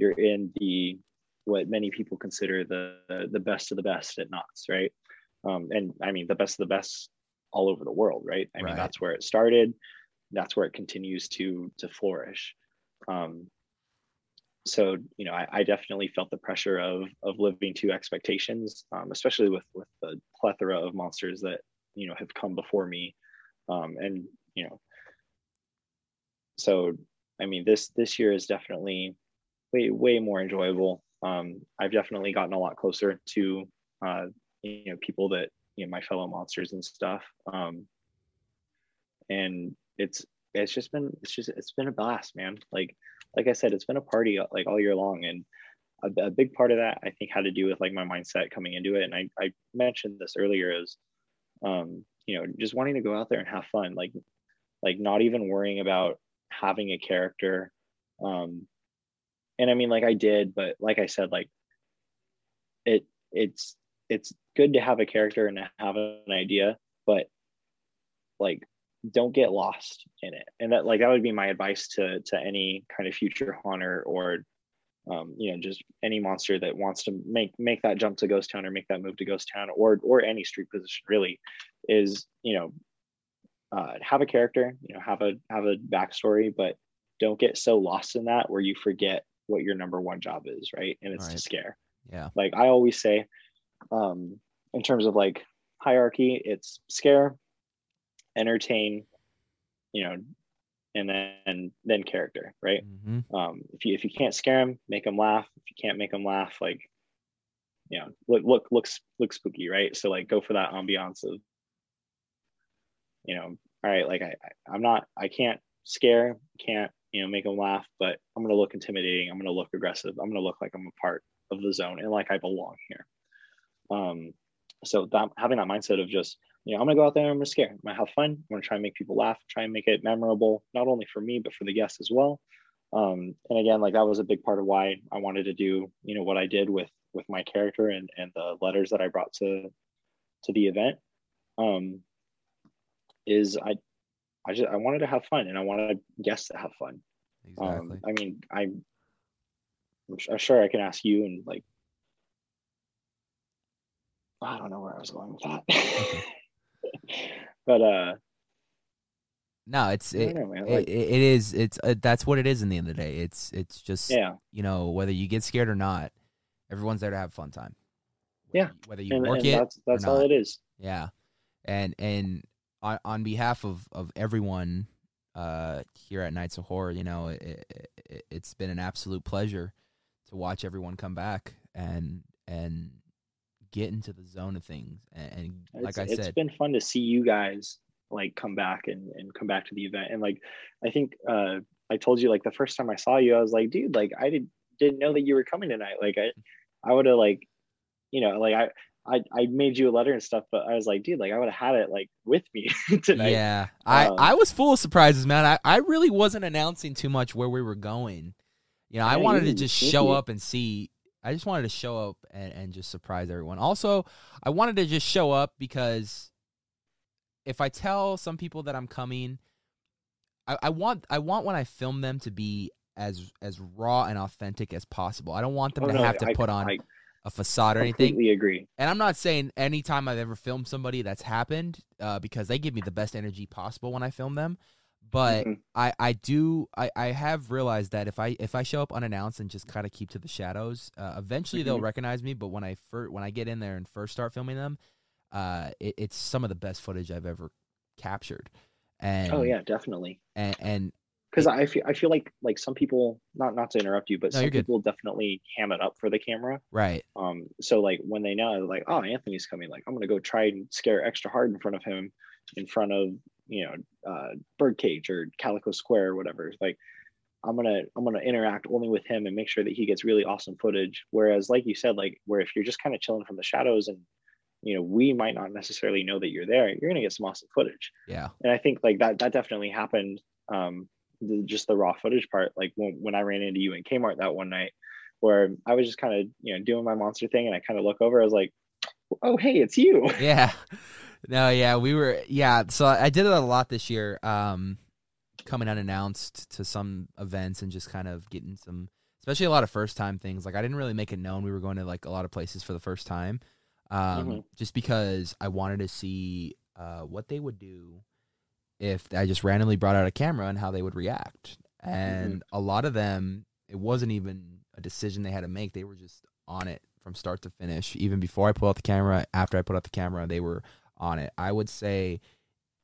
in the, what many people consider the best of the best at Knott's, right? And I mean, the best of the best all over the world, right? I mean, that's where it started. That's where it continues to flourish. So, you know, I definitely felt the pressure of living to expectations, especially with the plethora of monsters that, you know, have come before me. And, you know, so, I mean, this year is definitely way more enjoyable. I've definitely gotten a lot closer to, you know, people that, you know, my fellow monsters and stuff. And it's been a blast, man. Like I said, it's been a party like all year long. And a big part of that, I think, had to do with like my mindset coming into it. And I mentioned this earlier is, you know, just wanting to go out there and have fun, like not even worrying about having a character. And I mean, like I did, but like I said, like it's good to have a character and to have an idea, but like, don't get lost in it. And that would be my advice to any kind of future haunter or, you know, just any monster that wants to make that jump to Ghost Town or make that move to Ghost Town or any street position really is, you know, have a character, you know, have a backstory, but don't get so lost in that where you forget what your number one job is. Right. And it's to scare. Yeah. Like I always say, in terms of like hierarchy, it's scare, entertain, you know, and then character, right? Mm-hmm. If you can't scare them, make them laugh. If you can't make them laugh, like, you know, look spooky, right? So like go for that ambiance of, you know, all right, like I can't scare, can't, you know, make them laugh, but I'm gonna look intimidating, I'm gonna look aggressive, I'm gonna look like I'm a part of the zone and like I belong here. So that having that mindset of just, you know, I'm going to go out there and I'm going to scare. I'm going to have fun. I'm going to try and make people laugh, try and make it memorable, not only for me, but for the guests as well. And again, like that was a big part of why I wanted to do, you know, what I did with my character and the letters that I brought to the event, is I wanted to have fun and I wanted guests to have fun. Exactly. I mean, I'm sure I can ask you and like, I don't know where I was going with that. But no, it is that's what it is in the end of the day. It's just, you know, whether you get scared or not, everyone's there to have a fun time. Whether you work it that's all it is. Yeah. And on behalf of everyone here at Nights of Horror, you know, it's been an absolute pleasure to watch everyone come back and get into the zone of things, and like I said, it's been fun to see you guys like come back and come back to the event. And like I think I told you like the first time I saw you, I was like, dude, like I didn't know that you were coming tonight. Like I would have like, you know, like I made you a letter and stuff, but I was like, dude, like I would have had it like with me tonight. Yeah, I was full of surprises, man. I really wasn't announcing too much where we were going. You know, I wanted to just show up and see. I just wanted to show up and just surprise everyone. Also, I wanted to just show up because if I tell some people that I'm coming, I want when I film them to be as raw and authentic as possible. I don't want them to have to put on a facade or anything. I completely agree. And I'm not saying anytime I've ever filmed somebody that's happened, because they give me the best energy possible when I film them. But I have realized that if I show up unannounced and just kind of keep to the shadows, eventually they'll recognize me. But when I get in there and first start filming them, it's some of the best footage I've ever captured. And oh yeah, definitely. And because I feel like some people, not to interrupt you, but some people definitely ham it up for the camera, right? So like when they know, like, oh, Anthony's coming, like I'm gonna go try and scare extra hard in front of him, in front of Birdcage or Calico Square or whatever. Like I'm gonna interact only with him and make sure that he gets really awesome footage. Whereas like you said, like where if you're just kind of chilling from the shadows and we might not necessarily know that you're there, you're gonna get some awesome footage. Yeah, and I think like that definitely happened. Just the raw footage part, like when I ran into you in Kmart that one night, where I was just kind of doing my monster thing, and I kind of look over, I was like, oh hey, it's you. Yeah, no, yeah, we were, yeah. So I did it a lot this year, coming unannounced to some events and just kind of getting some, especially a lot of first time things. Like I didn't really make it known we were going to like a lot of places for the first time, just because I wanted to see what they would do if I just randomly brought out a camera and how they would react. And a lot of them, it wasn't even a decision they had to make. They were just on it from start to finish. Even before I pulled out the camera, after I put out the camera, they were on it. I would say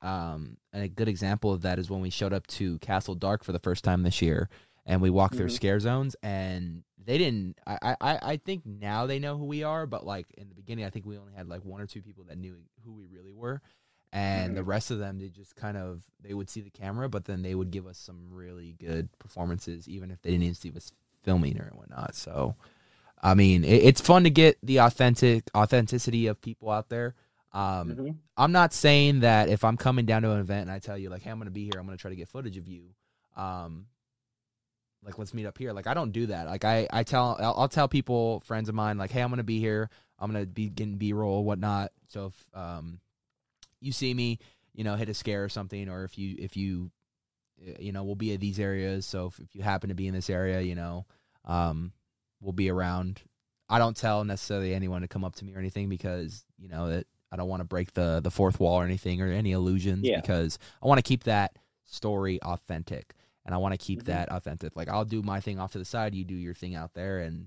and a good example of that is when we showed up to Castle Dark for the first time this year, and we walked through scare zones, and they didn't, I think now they know who we are, but like in the beginning, I think we only had like one or two people that knew who we really were. And the rest of them, they just kind of, they would see the camera, but then they would give us some really good performances, even if they didn't even see us filming or whatnot. So, I mean, it's fun to get the authenticity of people out there. I'm not saying that if I'm coming down to an event and I tell you, like, hey, I'm going to be here, I'm going to try to get footage of you. Like, let's meet up here. Like, I don't do that. Like, I'll tell people, friends of mine, like, hey, I'm going to be here. I'm going to be getting B-roll, whatnot. So, if, you see me, hit a scare or something, or if you we'll be at these areas. So if you happen to be in this area, we'll be around. I don't tell necessarily anyone to come up to me or anything because, that I don't want to break the fourth wall or anything or any illusions because I want to keep that story authentic and I want to keep that authentic. Like I'll do my thing off to the side. You do your thing out there and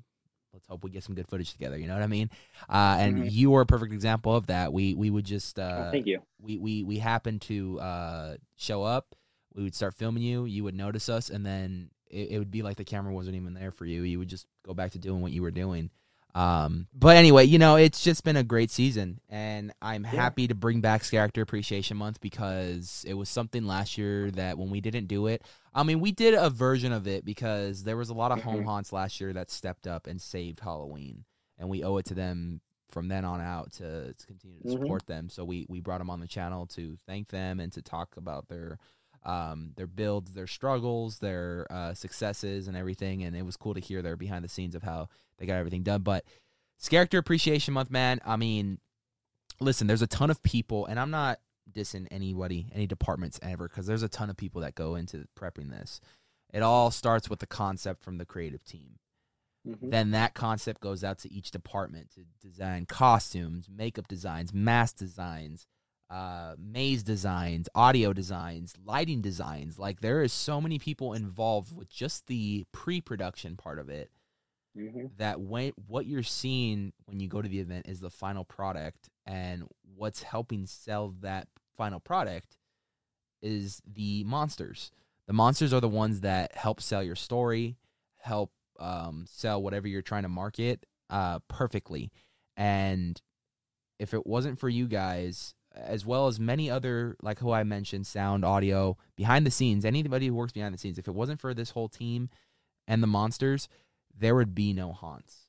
let's hope we get some good footage together. You know what I mean? And you were a perfect example of that. We would just, thank you. We happened to show up. We would start filming you. You would notice us, and then it would be like the camera wasn't even there for you. You would just go back to doing what you were doing. But anyway, it's just been a great season, and I'm happy to bring back Scareactor Appreciation Month because it was something last year that when we didn't do it, I mean, we did a version of it because there was a lot of home haunts last year that stepped up and saved Halloween, and we owe it to them from then on out to continue to support them. So we brought them on the channel to thank them and to talk about their builds, their struggles, their successes and everything. And it was cool to hear their behind the scenes of how they got everything done. But Scareactor Appreciation Month, man, I mean, listen, there's a ton of people, and I'm not dissing anybody, any departments ever, because there's a ton of people that go into prepping this. It all starts with the concept from the creative team. Then that concept goes out to each department to design costumes, makeup designs, mask designs, maze designs, audio designs, lighting designs. Like there is so many people involved with just the pre-production part of it that what you're seeing when you go to the event is the final product, and what's helping sell that final product is the monsters. The monsters are the ones that help sell your story, help sell whatever you're trying to market perfectly. And if it wasn't for you guys, as well as many other, like who I mentioned, sound, audio, behind the scenes, anybody who works behind the scenes, if it wasn't for this whole team and the monsters, there would be no haunts.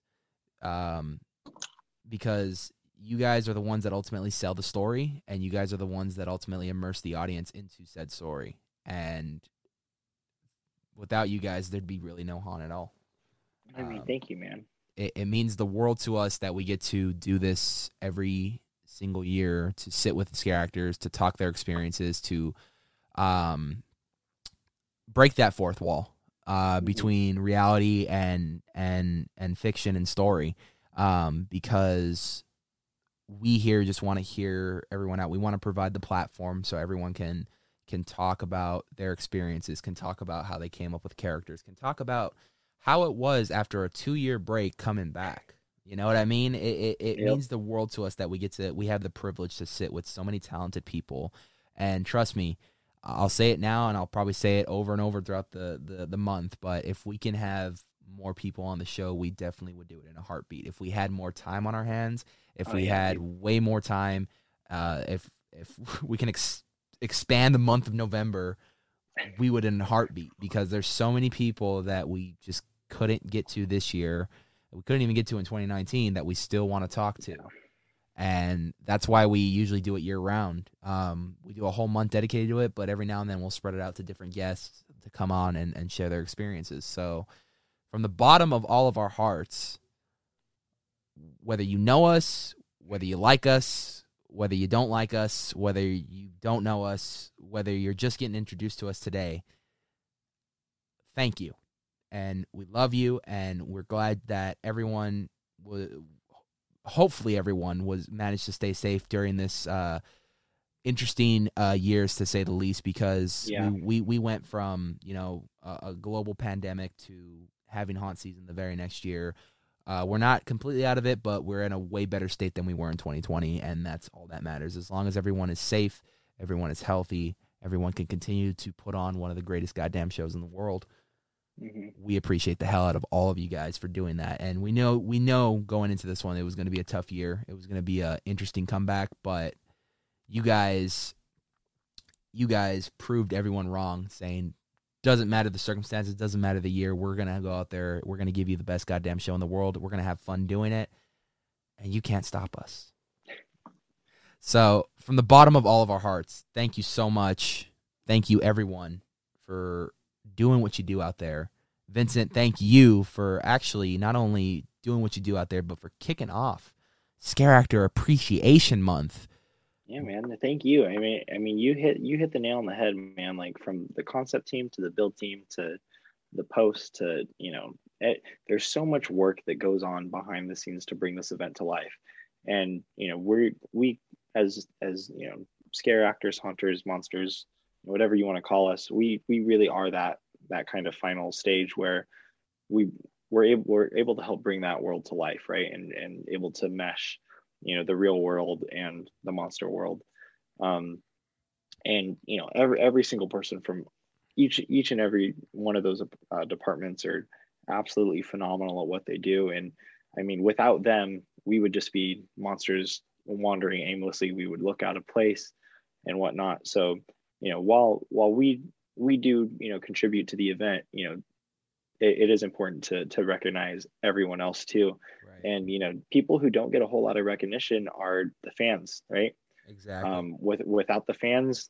Because you guys are the ones that ultimately sell the story, and you guys are the ones that ultimately immerse the audience into said story. And without you guys, there'd be really no haunt at all. I mean, thank you, man. It means the world to us that we get to do this every single year, to sit with scare actors, to talk their experiences, to break that fourth wall, between reality and fiction and story, because we here just want to hear everyone out. We want to provide the platform so everyone can talk about their experiences, can talk about how they came up with characters, can talk about how it was after a 2-year break coming back. You know what I mean? It yep. means the world to us that we have the privilege to sit with so many talented people. And trust me, I'll say it now, and I'll probably say it over and over throughout the month, but if we can have more people on the show, we definitely would do it in a heartbeat. If we had more time on our hands, if we had way more time, if we can expand the month of November, we would in a heartbeat, because there's so many people that we just couldn't get to this year. We couldn't even get to in 2019 that we still want to talk to. And that's why we usually do it year round. We do a whole month dedicated to it, but every now and then we'll spread it out to different guests to come on and share their experiences. So from the bottom of all of our hearts, whether you know us, whether you like us, whether you don't like us, whether you don't know us, whether you're just getting introduced to us today, thank you. And we love you, and we're glad that everyone managed to stay safe during this interesting years, to say the least, because we went from, you know, a global pandemic to having haunt season the very next year. We're not completely out of it, but we're in a way better state than we were in 2020, and that's all that matters. As long as everyone is safe, everyone is healthy, everyone can continue to put on one of the greatest goddamn shows in the world. We appreciate the hell out of all of you guys for doing that. And we know going into this one, it was going to be a tough year. It was going to be an interesting comeback, but you guys proved everyone wrong, saying doesn't matter the circumstances, doesn't matter the year. We're going to go out there. We're going to give you the best goddamn show in the world. We're going to have fun doing it, and you can't stop us. So from the bottom of all of our hearts, thank you so much. Thank you, everyone, for doing what you do out there. Vincent, thank you for actually not only doing what you do out there, but for kicking off Scareactor Appreciation Month. Yeah, man. Thank you. I mean, you hit the nail on the head, man. Like, from the concept team to the build team to the post to, you know, there's so much work that goes on behind the scenes to bring this event to life. And, you know, we as you know, scare actors, hunters, monsters, whatever you want to call us, we really are that kind of final stage where we're able to help bring that world to life, right? And able to mesh, you know, the real world and the monster world, and you know, every single person from each and every one of those departments are absolutely phenomenal at what they do. And I mean, without them, we would just be monsters wandering aimlessly. We would look out of place and whatnot. So, you know, while we do, you know, contribute to the event, you know, it is important to recognize everyone else too. Right. And, you know, people who don't get a whole lot of recognition are the fans, right? Exactly. Without the fans,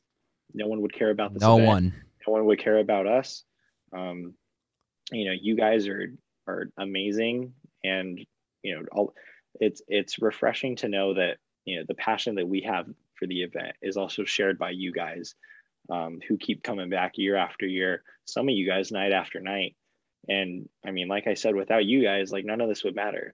no one would care about this event. No one would care about us. You know, you guys are amazing, and, you know, it's refreshing to know that, you know, the passion that we have for the event is also shared by you guys, who keep coming back year after year, some of you guys night after night. And I mean, like I said, without you guys, like, none of this would matter.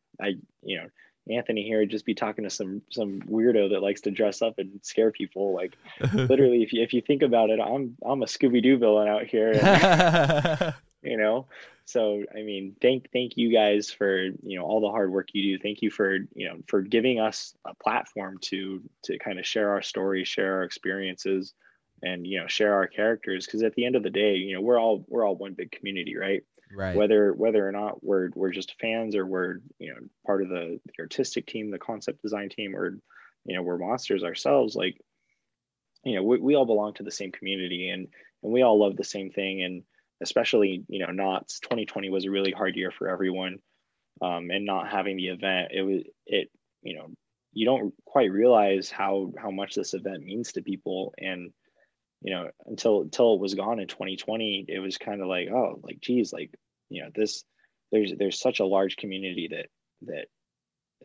You know, Anthony here would just be talking to some weirdo that likes to dress up and scare people. Like, literally, if you think about it, I'm a Scooby-Doo villain out here, and, you know? So, I mean, thank you guys for, you know, all the hard work you do. Thank you for, you know, for giving us a platform to kind of share our story, share our experiences, and, you know, share our characters. Cause at the end of the day, you know, we're all one big community, right? Right. Whether or not we're just fans, or we're, you know, part of the artistic team, the concept design team, or, you know, we're monsters ourselves. Like, you know, we all belong to the same community, and we all love the same thing. And especially, you know, Knott's 2020 was a really hard year for everyone, and not having the event, it you know, you don't quite realize how much this event means to people. And, you know, until it was gone in 2020, it was kind of like, oh, like, geez, like, you know, this, there's such a large community that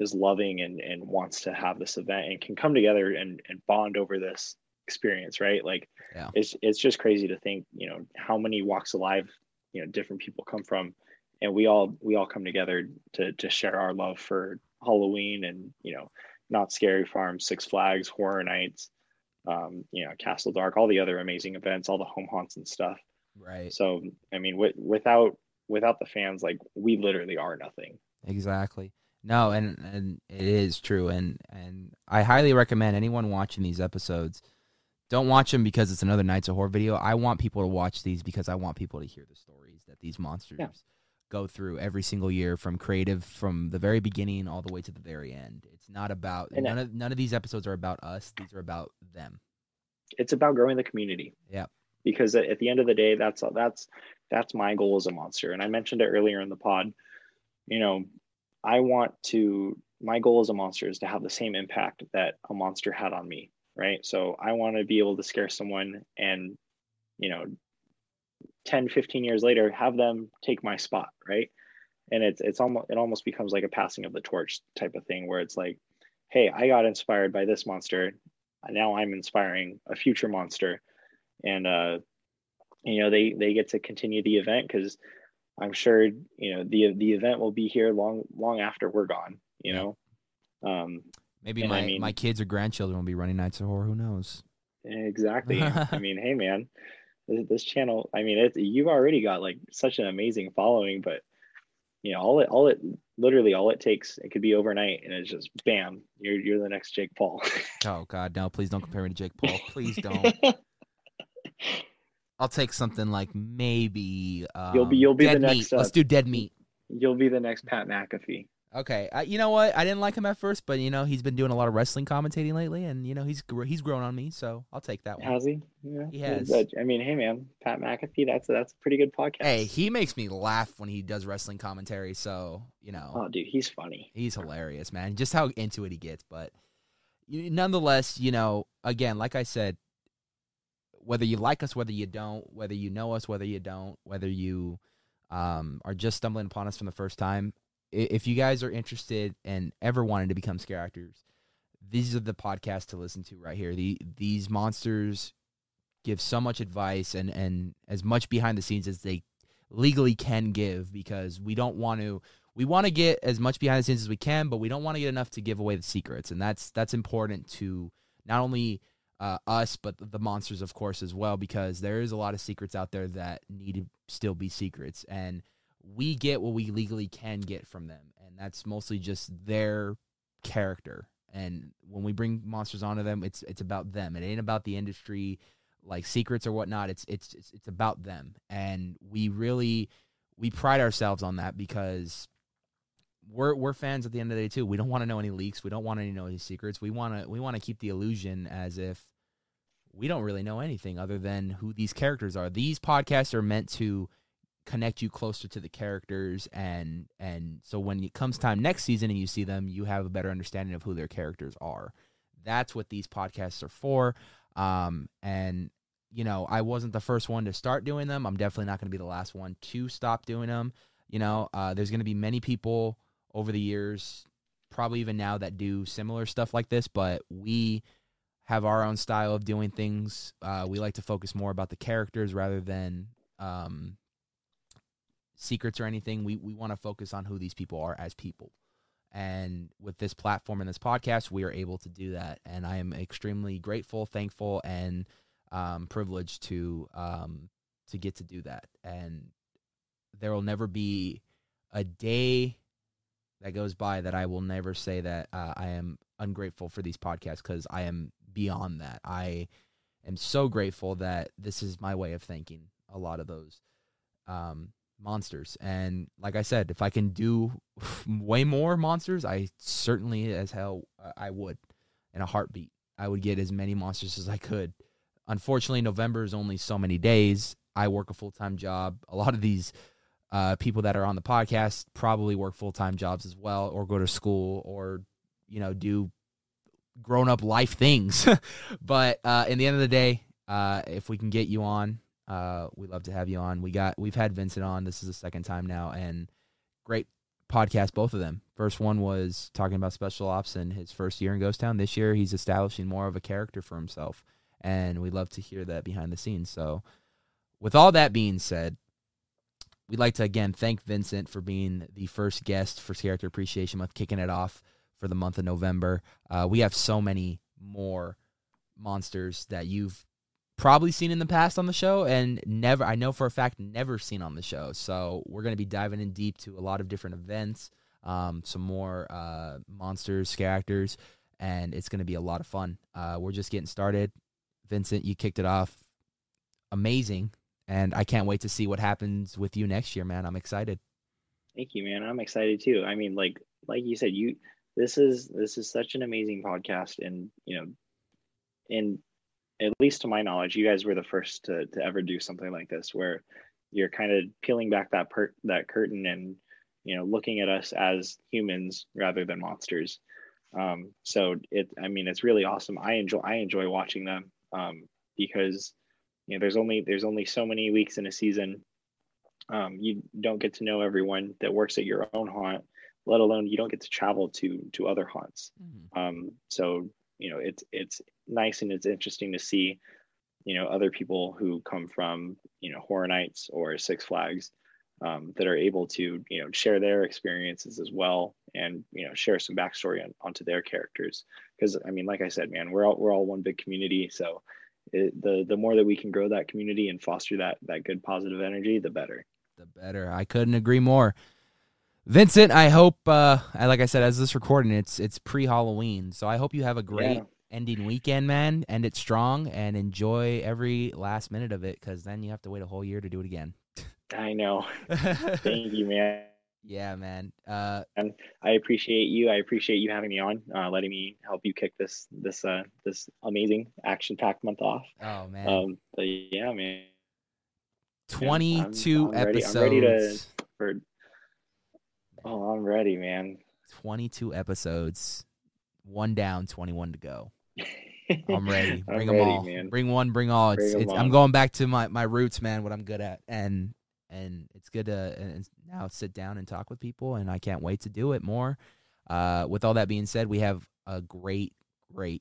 is loving and wants to have this event and can come together and bond over this experience, right? Like, yeah. It's just crazy to think, you know, how many walks of life different people come from, and we all come together to share our love for Halloween and Knott's Scary Farm, Six Flags, Horror Nights, Castle Dark, all the other amazing events, all the home haunts and stuff. Right. So I mean, without the fans, like, we literally are nothing. Exactly. No, and it is true, and I highly recommend anyone watching these episodes. Don't watch them because it's another Nights of Horror video. I want people to watch these because I want people to hear the stories that these monsters go through every single year, from the very beginning all the way to the very end. It's not about none of these episodes are about us. These are about them. It's about growing the community. Yeah. Because at the end of the day, that's my goal as a monster. And I mentioned it earlier in the pod. My goal as a monster is to have the same impact that a monster had on me. Right. So I want to be able to scare someone and, 10, 15 years later, have them take my spot. Right. And it almost becomes like a passing of the torch type of thing, where it's like, hey, I got inspired by this monster. Now I'm inspiring a future monster. And, they get to continue the event, because I'm sure, the event will be here long after we're gone, Maybe my kids or grandchildren will be running Nights of Horror. Who knows? Exactly. I mean, hey, man, this channel, I mean, you've already got like such an amazing following, but all it takes, it could be overnight, and it's just bam, you're the next Jake Paul. Oh God, no! Please don't compare me to Jake Paul. Please don't. I'll take something like maybe you'll be the next. Let's do dead meat. You'll be the next Pat McAfee. Okay, you know what? I didn't like him at first, but he's been doing a lot of wrestling commentating lately, and he's grown on me, so I'll take that one. Has he? Yeah, he has. I mean, hey man, Pat McAfee, that's a pretty good podcast. Hey, he makes me laugh when he does wrestling commentary, so Oh, dude, he's funny. He's hilarious, man. Just how into it he gets, but nonetheless, again, like I said, whether you like us, whether you don't, whether you know us, whether you don't, whether you are just stumbling upon us from the first time. If you guys are interested and ever wanted to become scare actors, these are the podcasts to listen to right here. These monsters give so much advice and as much behind the scenes as they legally can give, because we want to get as much behind the scenes as we can, but we don't want to get enough to give away the secrets. And that's important to not only us, but the monsters, of course, as well, because there is a lot of secrets out there that need to still be secrets. And we get what we legally can get from them, and that's mostly just their character. And when we bring monsters onto them, it's about them. It ain't about the industry, like secrets or whatnot. It's about them, and we pride ourselves on that, because we're fans at the end of the day too. We don't want to know any leaks. We don't want to know any secrets. We want to keep the illusion as if we don't really know anything other than who these characters are. These podcasts are meant to connect you closer to the characters, and so when it comes time next season and you see them, you have a better understanding of who their characters are. That's what these podcasts are for. I wasn't the first one to start doing them. I'm definitely not going to be the last one to stop doing them. There's going to be many people over the years, probably even now, that do similar stuff like this, but we have our own style of doing things. We like to focus more about the characters rather than secrets or anything. We want to focus on who these people are as people, and with this platform and this podcast, we are able to do that, and I am extremely grateful, thankful, and privileged to get to do that. And there will never be a day that goes by that I will never say that I am ungrateful for these podcasts, because I am beyond that. I am so grateful that this is my way of thanking a lot of those monsters. And like I said, if I can do way more monsters, I certainly as hell I would, in a heartbeat. I would get as many monsters as I could. Unfortunately, November is only so many days. I work a full-time job. A lot of these people that are on the podcast probably work full-time jobs as well, or go to school, or do grown-up life things. But in the end of the day, if we can get you on, we love to have you on. We've had Vincent on. This is the second time now, and great podcast, both of them. First one was talking about special ops in his first year in Ghost Town. This year, he's establishing more of a character for himself, and we love to hear that behind the scenes. So with all that being said, We'd like to, again, thank Vincent for being the first guest for Scareactor Appreciation Month, kicking it off for the month of November. We have so many more monsters that you've probably seen in the past on the show and never, I know for a fact, never seen on the show. So we're going to be diving in deep to a lot of different events, some more monsters, Scareactors, and it's going to be a lot of fun. We're just getting started. Vincent, you kicked it off. Amazing. And I can't wait to see what happens with you next year, man. I'm excited. Thank you, man. I'm excited too. I mean, like you said, this is such an amazing podcast, and at least to my knowledge, you guys were the first to ever do something like this, where you're kind of peeling back that curtain and looking at us as humans rather than monsters. So it's really awesome. I enjoy watching them because there's only so many weeks in a season. You don't get to know everyone that works at your own haunt, let alone you don't get to travel to other haunts. Mm-hmm. It's nice, and it's interesting to see, other people who come from, Horror Nights or Six Flags, that are able to, share their experiences as well, and, share some backstory onto their characters. Because like I said, man, we're all one big community. So the more that we can grow that community and foster that good positive energy, the better. The better. I couldn't agree more. Vincent, I hope, like I said, as this recording, it's pre-Halloween, so I hope you have a great ending weekend, man. End it strong and enjoy every last minute of it, because then you have to wait a whole year to do it again. I know. Thank you, man. Yeah, man. I appreciate you. I appreciate you having me on, letting me help you kick this amazing action-packed month off. Oh, man. But yeah, man. 22 episodes. I'm ready, man. 22 episodes, 1 down, 21 to go. I'm ready. Bring them all. Man. Bring one, bring all. I'm going back to my roots, man, what I'm good at. And it's good to now sit down and talk with people, and I can't wait to do it more. With all that being said, we have a great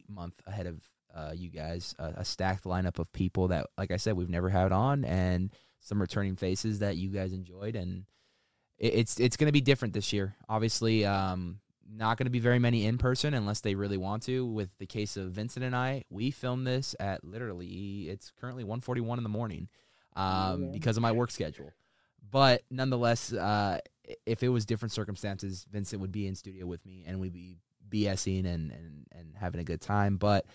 month ahead of you guys, a stacked lineup of people that, like I said, we've never had on, and some returning faces that you guys enjoyed, and it's going to be different this year. Obviously, not going to be very many in person unless they really want to. With the case of Vincent and I, we filmed this at literally, it's currently 1:41 in the morning because of my work schedule. But nonetheless, if it was different circumstances, Vincent would be in studio with me and we'd be BSing and having a good time. But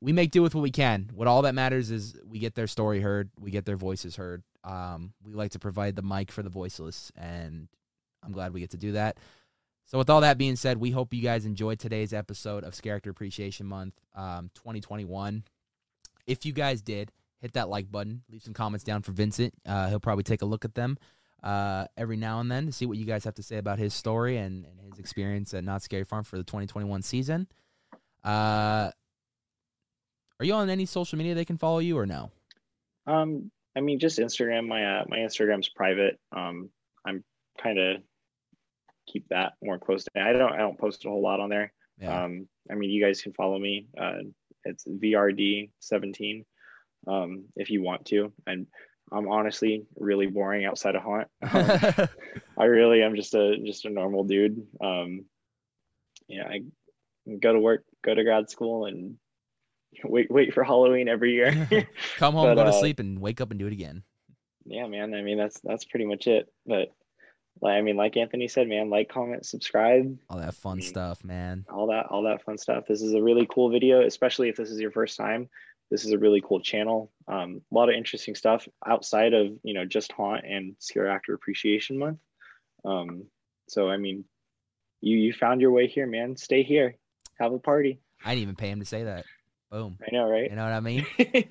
we make do with what we can. What all that matters is we get their story heard, we get their voices heard. We like to provide the mic for the voiceless, and I'm glad we get to do that. So with all that being said, we hope you guys enjoyed today's episode of Scareactor Appreciation Month 2021. If you guys did, hit that like button, leave some comments down for Vincent. He'll probably take a look at them every now and then to see what you guys have to say about his story and his experience at Knott's Scary Farm for the 2021 season. Are you on any social media they can follow you or no? Just Instagram. My Instagram's private. I'm kind of keep that more close to me. I don't post a whole lot on there. Yeah. You guys can follow me. It's VRD17 if you want to. And I'm honestly really boring outside of haunt. I really am just a normal dude. I go to work, go to grad school, and wait for Halloween every year. Come home, go to sleep, and wake up and do it again. Yeah, man. That's pretty much it. But like Anthony said, man, like, comment, subscribe, all that fun stuff, man. All that fun stuff. This is a really cool video, especially if this is your first time. This is a really cool channel. A lot of interesting stuff outside of just haunt and Scareactor Appreciation Month. You found your way here, man. Stay here, have a party. I didn't even pay him to say that. Boom. I know, right? You know what I mean?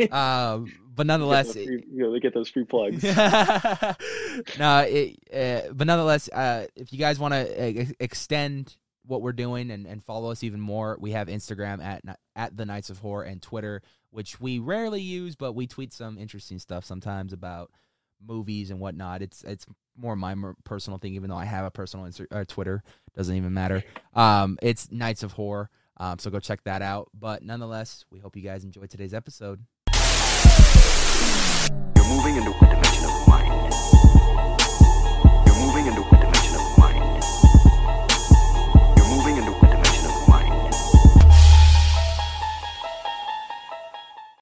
But nonetheless, look at those free plugs. But nonetheless, if you guys want to extend what we're doing and follow us even more, we have Instagram at the Nights of Horror, and Twitter, which we rarely use, but we tweet some interesting stuff sometimes about movies and whatnot. It's more my personal thing, even though I have a personal Twitter. Doesn't even matter. It's Nights of Horror. So go check that out. But nonetheless, we hope you guys enjoyed today's episode. You're moving into